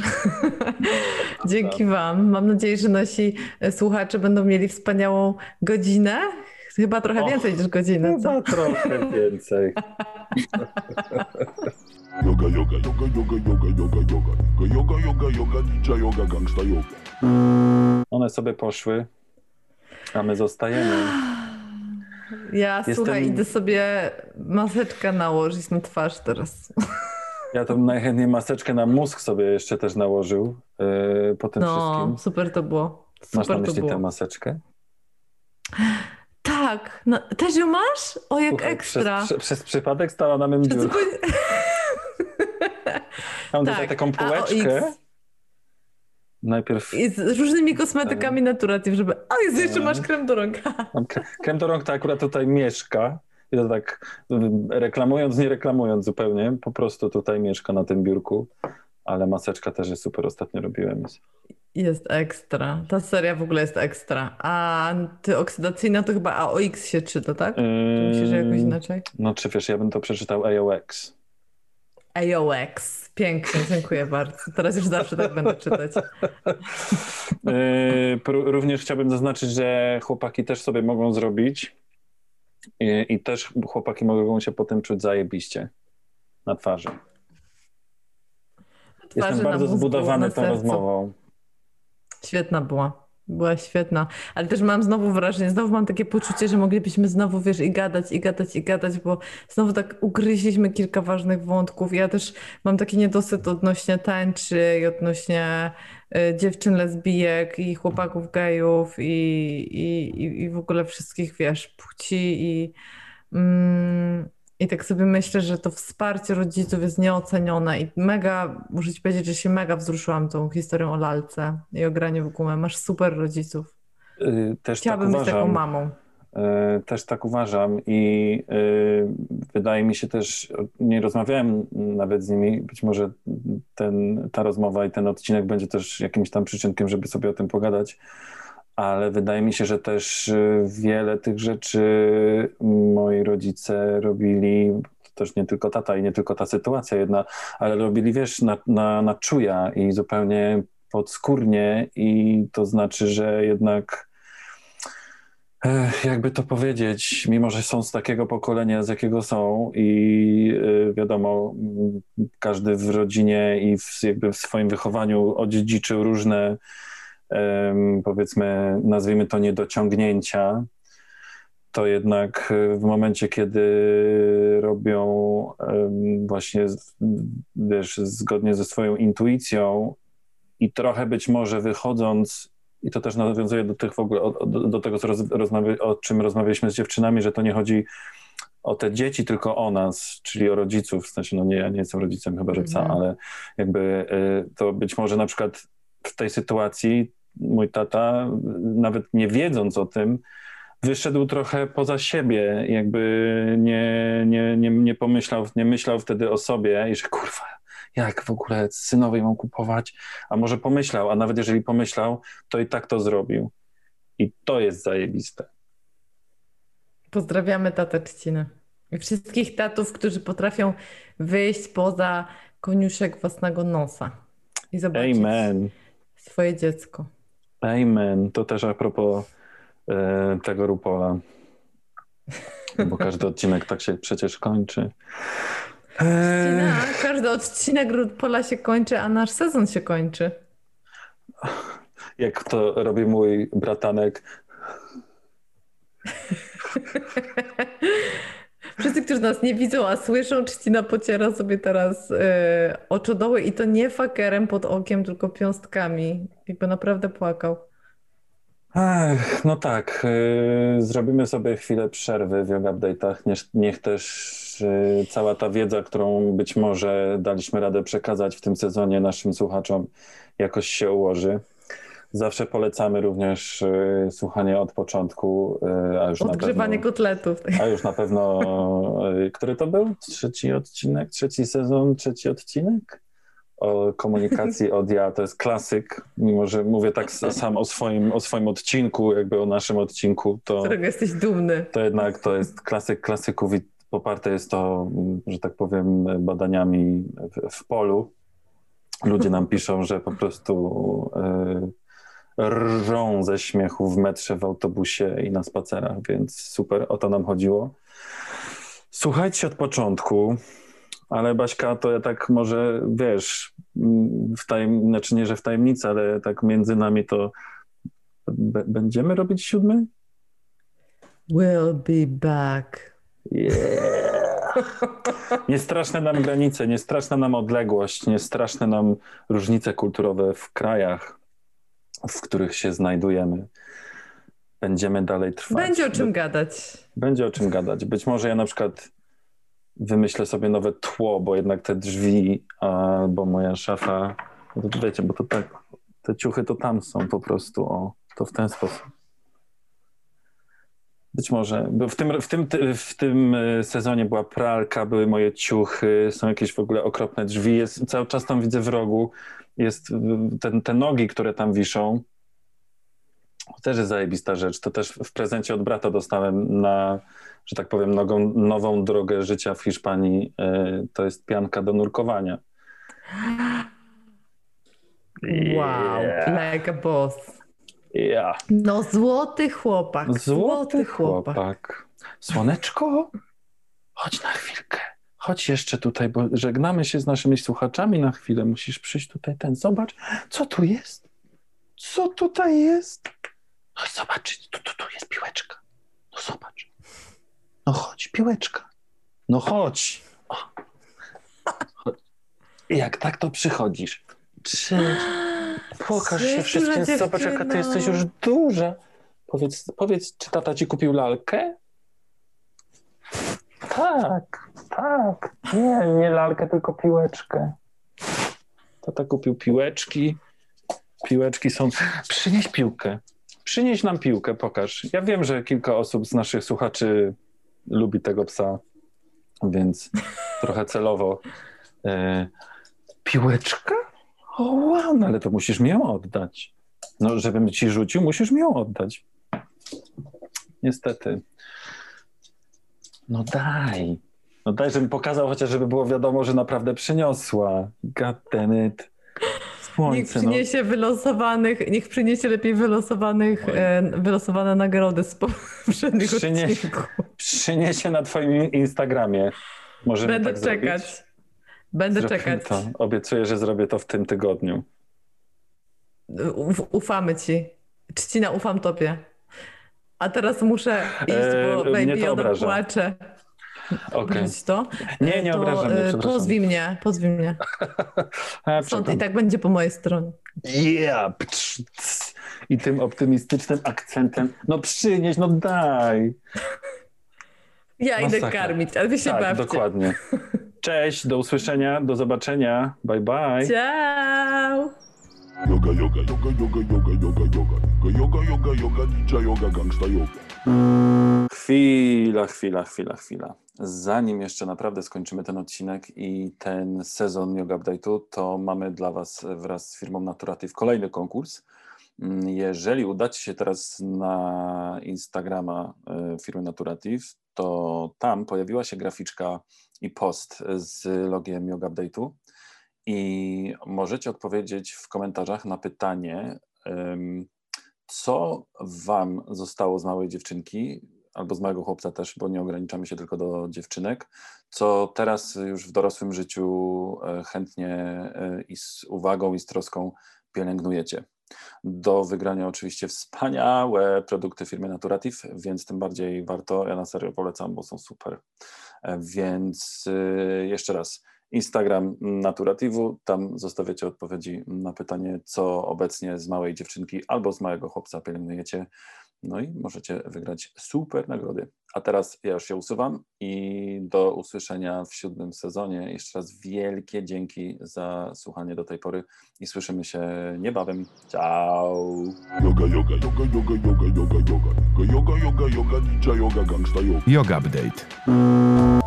Dzięki wam. Mam nadzieję, że nasi słuchacze będą mieli wspaniałą godzinę. Chyba trochę Och, więcej niż godzinę. Chyba co? Trochę więcej. Yoga, yoga, yoga, yoga, yoga, yoga, yoga, yoga, yoga, yoga, ninja yoga, gangsta yoga. One sobie poszły, a my zostajemy. Ja, Jestem... słuchaj, idę sobie maseczkę nałożyć na twarz teraz. Ja to najchętniej maseczkę na mózg sobie jeszcze też nałożył yy, po tym no, wszystkim. No, super to było. Super masz na myśli to było. Tę maseczkę? Tak, no, też ją masz? O, jak słuchaj, ekstra. Przez, prze, przez przypadek stała na mym biurku. Mam tak, tutaj taką półeczkę. Najpierw... I z różnymi kosmetykami Naturativ, żeby... A, jest, jeszcze masz krem do rąk. Krem do rąk to akurat tutaj mieszka. I to tak reklamując, nie reklamując zupełnie, po prostu tutaj mieszka na tym biurku. Ale maseczka też jest super, ostatnio robiłem. Jest ekstra. Ta seria w ogóle jest ekstra. A antyoksydacyjna to chyba A O X się czyta, tak? Czy myślisz, że jakoś inaczej? No czy wiesz, ja bym to przeczytał A O X. A O X. Pięknie, dziękuję bardzo. Teraz już zawsze tak będę czytać. Również chciałbym zaznaczyć, że chłopaki też sobie mogą zrobić i, i też chłopaki mogą się po tym czuć zajebiście na twarzy. Na twarzy Jestem bardzo mózgu, zbudowany tą rozmową. Świetna była. Była świetna, ale też mam znowu wrażenie, znowu mam takie poczucie, że moglibyśmy znowu, wiesz, i gadać, i gadać, i gadać, bo znowu tak ugryźliśmy kilka ważnych wątków. Ja też mam taki niedosyt odnośnie tańczy i odnośnie y, dziewczyn lesbijek i chłopaków gejów i, i, i, i w ogóle wszystkich, wiesz, płci i... Mm, I tak sobie myślę, że to wsparcie rodziców jest nieocenione i mega, muszę ci powiedzieć, że się mega wzruszyłam tą historią o lalce i o graniu w gumę. Masz super rodziców. Też Chciałabym tak uważam. być taką mamą. Też tak uważam i wydaje mi się też, nie rozmawiałem nawet z nimi, być może ten, ta rozmowa i ten odcinek będzie też jakimś tam przyczynkiem, żeby sobie o tym pogadać. Ale wydaje mi się, że też wiele tych rzeczy moi rodzice robili, to też nie tylko tata i nie tylko ta sytuacja jedna, ale robili, wiesz, na, na, na czuja i zupełnie podskórnie i to znaczy, że jednak jakby to powiedzieć, mimo że są z takiego pokolenia, z jakiego są i wiadomo, każdy w rodzinie i w, jakby w swoim wychowaniu odziedziczył różne powiedzmy, nazwijmy to niedociągnięcia, to jednak w momencie, kiedy robią właśnie, wiesz, zgodnie ze swoją intuicją i trochę być może wychodząc, i to też nawiązuje do tych w ogóle, do, do tego, co roz, rozmawia, o czym rozmawialiśmy z dziewczynami, że to nie chodzi o te dzieci, tylko o nas, czyli o rodziców, w sensie, no nie, ja nie jestem rodzicem chyba, że psa, ale jakby to być może na przykład w tej sytuacji mój tata, nawet nie wiedząc o tym, wyszedł trochę poza siebie, jakby nie, nie, nie, nie pomyślał, nie myślał wtedy o sobie i że kurwa, jak w ogóle synowi mam kupować? A może pomyślał, a nawet jeżeli pomyślał, to i tak to zrobił. I to jest zajebiste. Pozdrawiamy tatę Trzcinę. I wszystkich tatów, którzy potrafią wyjść poza koniuszek własnego nosa i zobaczyć. Amen. Swoje dziecko. Amen. To też a propos y, tego RuPaula. Bo każdy odcinek tak się przecież kończy. Odcina, każdy odcinek RuPaula się kończy, a nasz sezon się kończy. Jak to robi mój bratanek. wszyscy, którzy nas nie widzą, a słyszą, Trzcina pociera sobie teraz yy, oczodoły i to nie fakerem pod okiem, tylko piąstkami. Jakby naprawdę płakał. Ach, no tak. Yy, zrobimy sobie chwilę przerwy w Yoga Update'ach. Niech, niech też yy, cała ta wiedza, którą być może daliśmy radę przekazać w tym sezonie naszym słuchaczom, jakoś się ułoży. Zawsze polecamy również y, słuchanie od początku. Y, a już Odgrzewanie na pewno, kotletów. A już na pewno, y, który to był? Trzeci odcinek, trzeci sezon, trzeci odcinek? O komunikacji od ja, to jest klasyk. Mimo że mówię tak sam o swoim, o swoim odcinku, jakby o naszym odcinku, to... Którego jesteś dumny. To jednak to jest klasyk klasyków i poparte jest to, że tak powiem, badaniami w, w polu. Ludzie nam piszą, że po prostu... Y, rżą ze śmiechu w metrze, w autobusie i na spacerach, więc super, o to nam chodziło. Słuchajcie od początku, ale Baśka, to ja tak może, wiesz, w tajem... znaczy nie, że w tajemnicy, ale tak między nami to B- będziemy robić siódmy? We'll be back. Yeah. Niestraszne nam granice, niestraszna nam odległość, niestraszne nam różnice kulturowe w krajach, w których się znajdujemy. Będziemy dalej trwać. Będzie o czym Be- gadać. Będzie o czym gadać. Być może ja na przykład wymyślę sobie nowe tło, bo jednak te drzwi albo moja szafa, no to wiecie, bo to tak, te ciuchy to tam są po prostu. O, to w ten sposób. Być może. Bo w tym, w tym, w tym sezonie była pralka, były moje ciuchy, są jakieś w ogóle okropne drzwi. Jest, cały czas tam widzę w rogu jest ten, te nogi, które tam wiszą. To też jest zajebista rzecz. To też w prezencie od brata dostałem na, że tak powiem, nogą, nową drogę życia w Hiszpanii. To jest pianka do nurkowania. Wow, yeah. Like a boss. Yeah. No złoty chłopak. Złoty, złoty chłopak. chłopak. Słoneczko, chodź na chwilkę. Chodź jeszcze tutaj, bo żegnamy się z naszymi słuchaczami na chwilę. Musisz przyjść tutaj ten. Zobacz, co tu jest? Co tutaj jest? Chodź zobaczyć. Tu, tu, tu jest piłeczka. No zobacz. No chodź, piłeczka. No chodź. O. Chodź. I jak tak to przychodzisz. Cześć. Pokaż się wszystkim. Zobacz, jaka ty jesteś już duża. Powiedz, powiedz, czy tata ci kupił lalkę? Tak, tak. Nie, nie lalkę, tylko piłeczkę. Tata kupił piłeczki. Piłeczki są... Przynieś piłkę. Przynieś nam piłkę, pokaż. Ja wiem, że kilka osób z naszych słuchaczy lubi tego psa, więc trochę celowo. E... Piłeczka? O, wow, no ale to musisz mi ją oddać. No, żebym ci rzucił, musisz mi ją oddać. Niestety. No daj. No daj, żebym pokazał, chociaż żeby było wiadomo, że naprawdę przyniosła. God damn it. Słońce, niech przyniesie no. wylosowanych, niech przyniesie lepiej wylosowanych, e, wylosowane nagrody z poprzednich Przynie, odcinków. Przyniesie na twoim Instagramie. Możemy Będę tak czekać. Zrobić? Będę zrobię czekać. To. Obiecuję, że zrobię to w tym tygodniu. U- ufamy ci. Trzcina, ufam tobie. A teraz muszę iść, bo eee, baby Yoda płacze. Okay. To? Nie, nie to, obrażam mnie, przepraszam. Pozwij mnie, pozwij mnie. A, sąd i tak będzie po mojej stronie. Yeah! Psz, psz. I tym optymistycznym akcentem. No przynieś, no daj! Ja no idę sakra. karmić, ale wy się tak, bawcie. Dokładnie. Cześć, do usłyszenia, do zobaczenia. Bye, bye. Ciao! Yoga, yoga, yoga, yoga, yoga, yoga, yoga, yoga, yoga, yoga, ninja yoga, gangsta yoga. Chwila, chwila, chwila, chwila. Zanim jeszcze naprawdę skończymy ten odcinek i ten sezon Yoga Update'u, to mamy dla was wraz z firmą Naturativ kolejny konkurs. Jeżeli udacie się teraz na Instagrama firmy Naturativ, to tam pojawiła się graficzka i post z logiem Yoga Update'u. I możecie odpowiedzieć w komentarzach na pytanie, co wam zostało z małej dziewczynki, albo z małego chłopca też, bo nie ograniczamy się tylko do dziewczynek, co teraz już w dorosłym życiu chętnie i z uwagą i z troską pielęgnujecie. Do wygrania oczywiście wspaniałe produkty firmy Naturativ, więc tym bardziej warto, ja na serio polecam, bo są super. Więc jeszcze raz, Instagram Naturativu, tam zostawiacie odpowiedzi na pytanie, co obecnie z małej dziewczynki albo z małego chłopca pielęgnujecie, no i możecie wygrać super nagrody. A teraz ja już się usuwam i do usłyszenia w siódmym sezonie. Jeszcze raz wielkie dzięki za słuchanie do tej pory i słyszymy się niebawem. Ciao! Yoga, yoga, yoga, yoga, yoga, yoga, yoga, yoga, yoga, yoga, yoga, ninja yoga, gangsta yoga. Yoga update.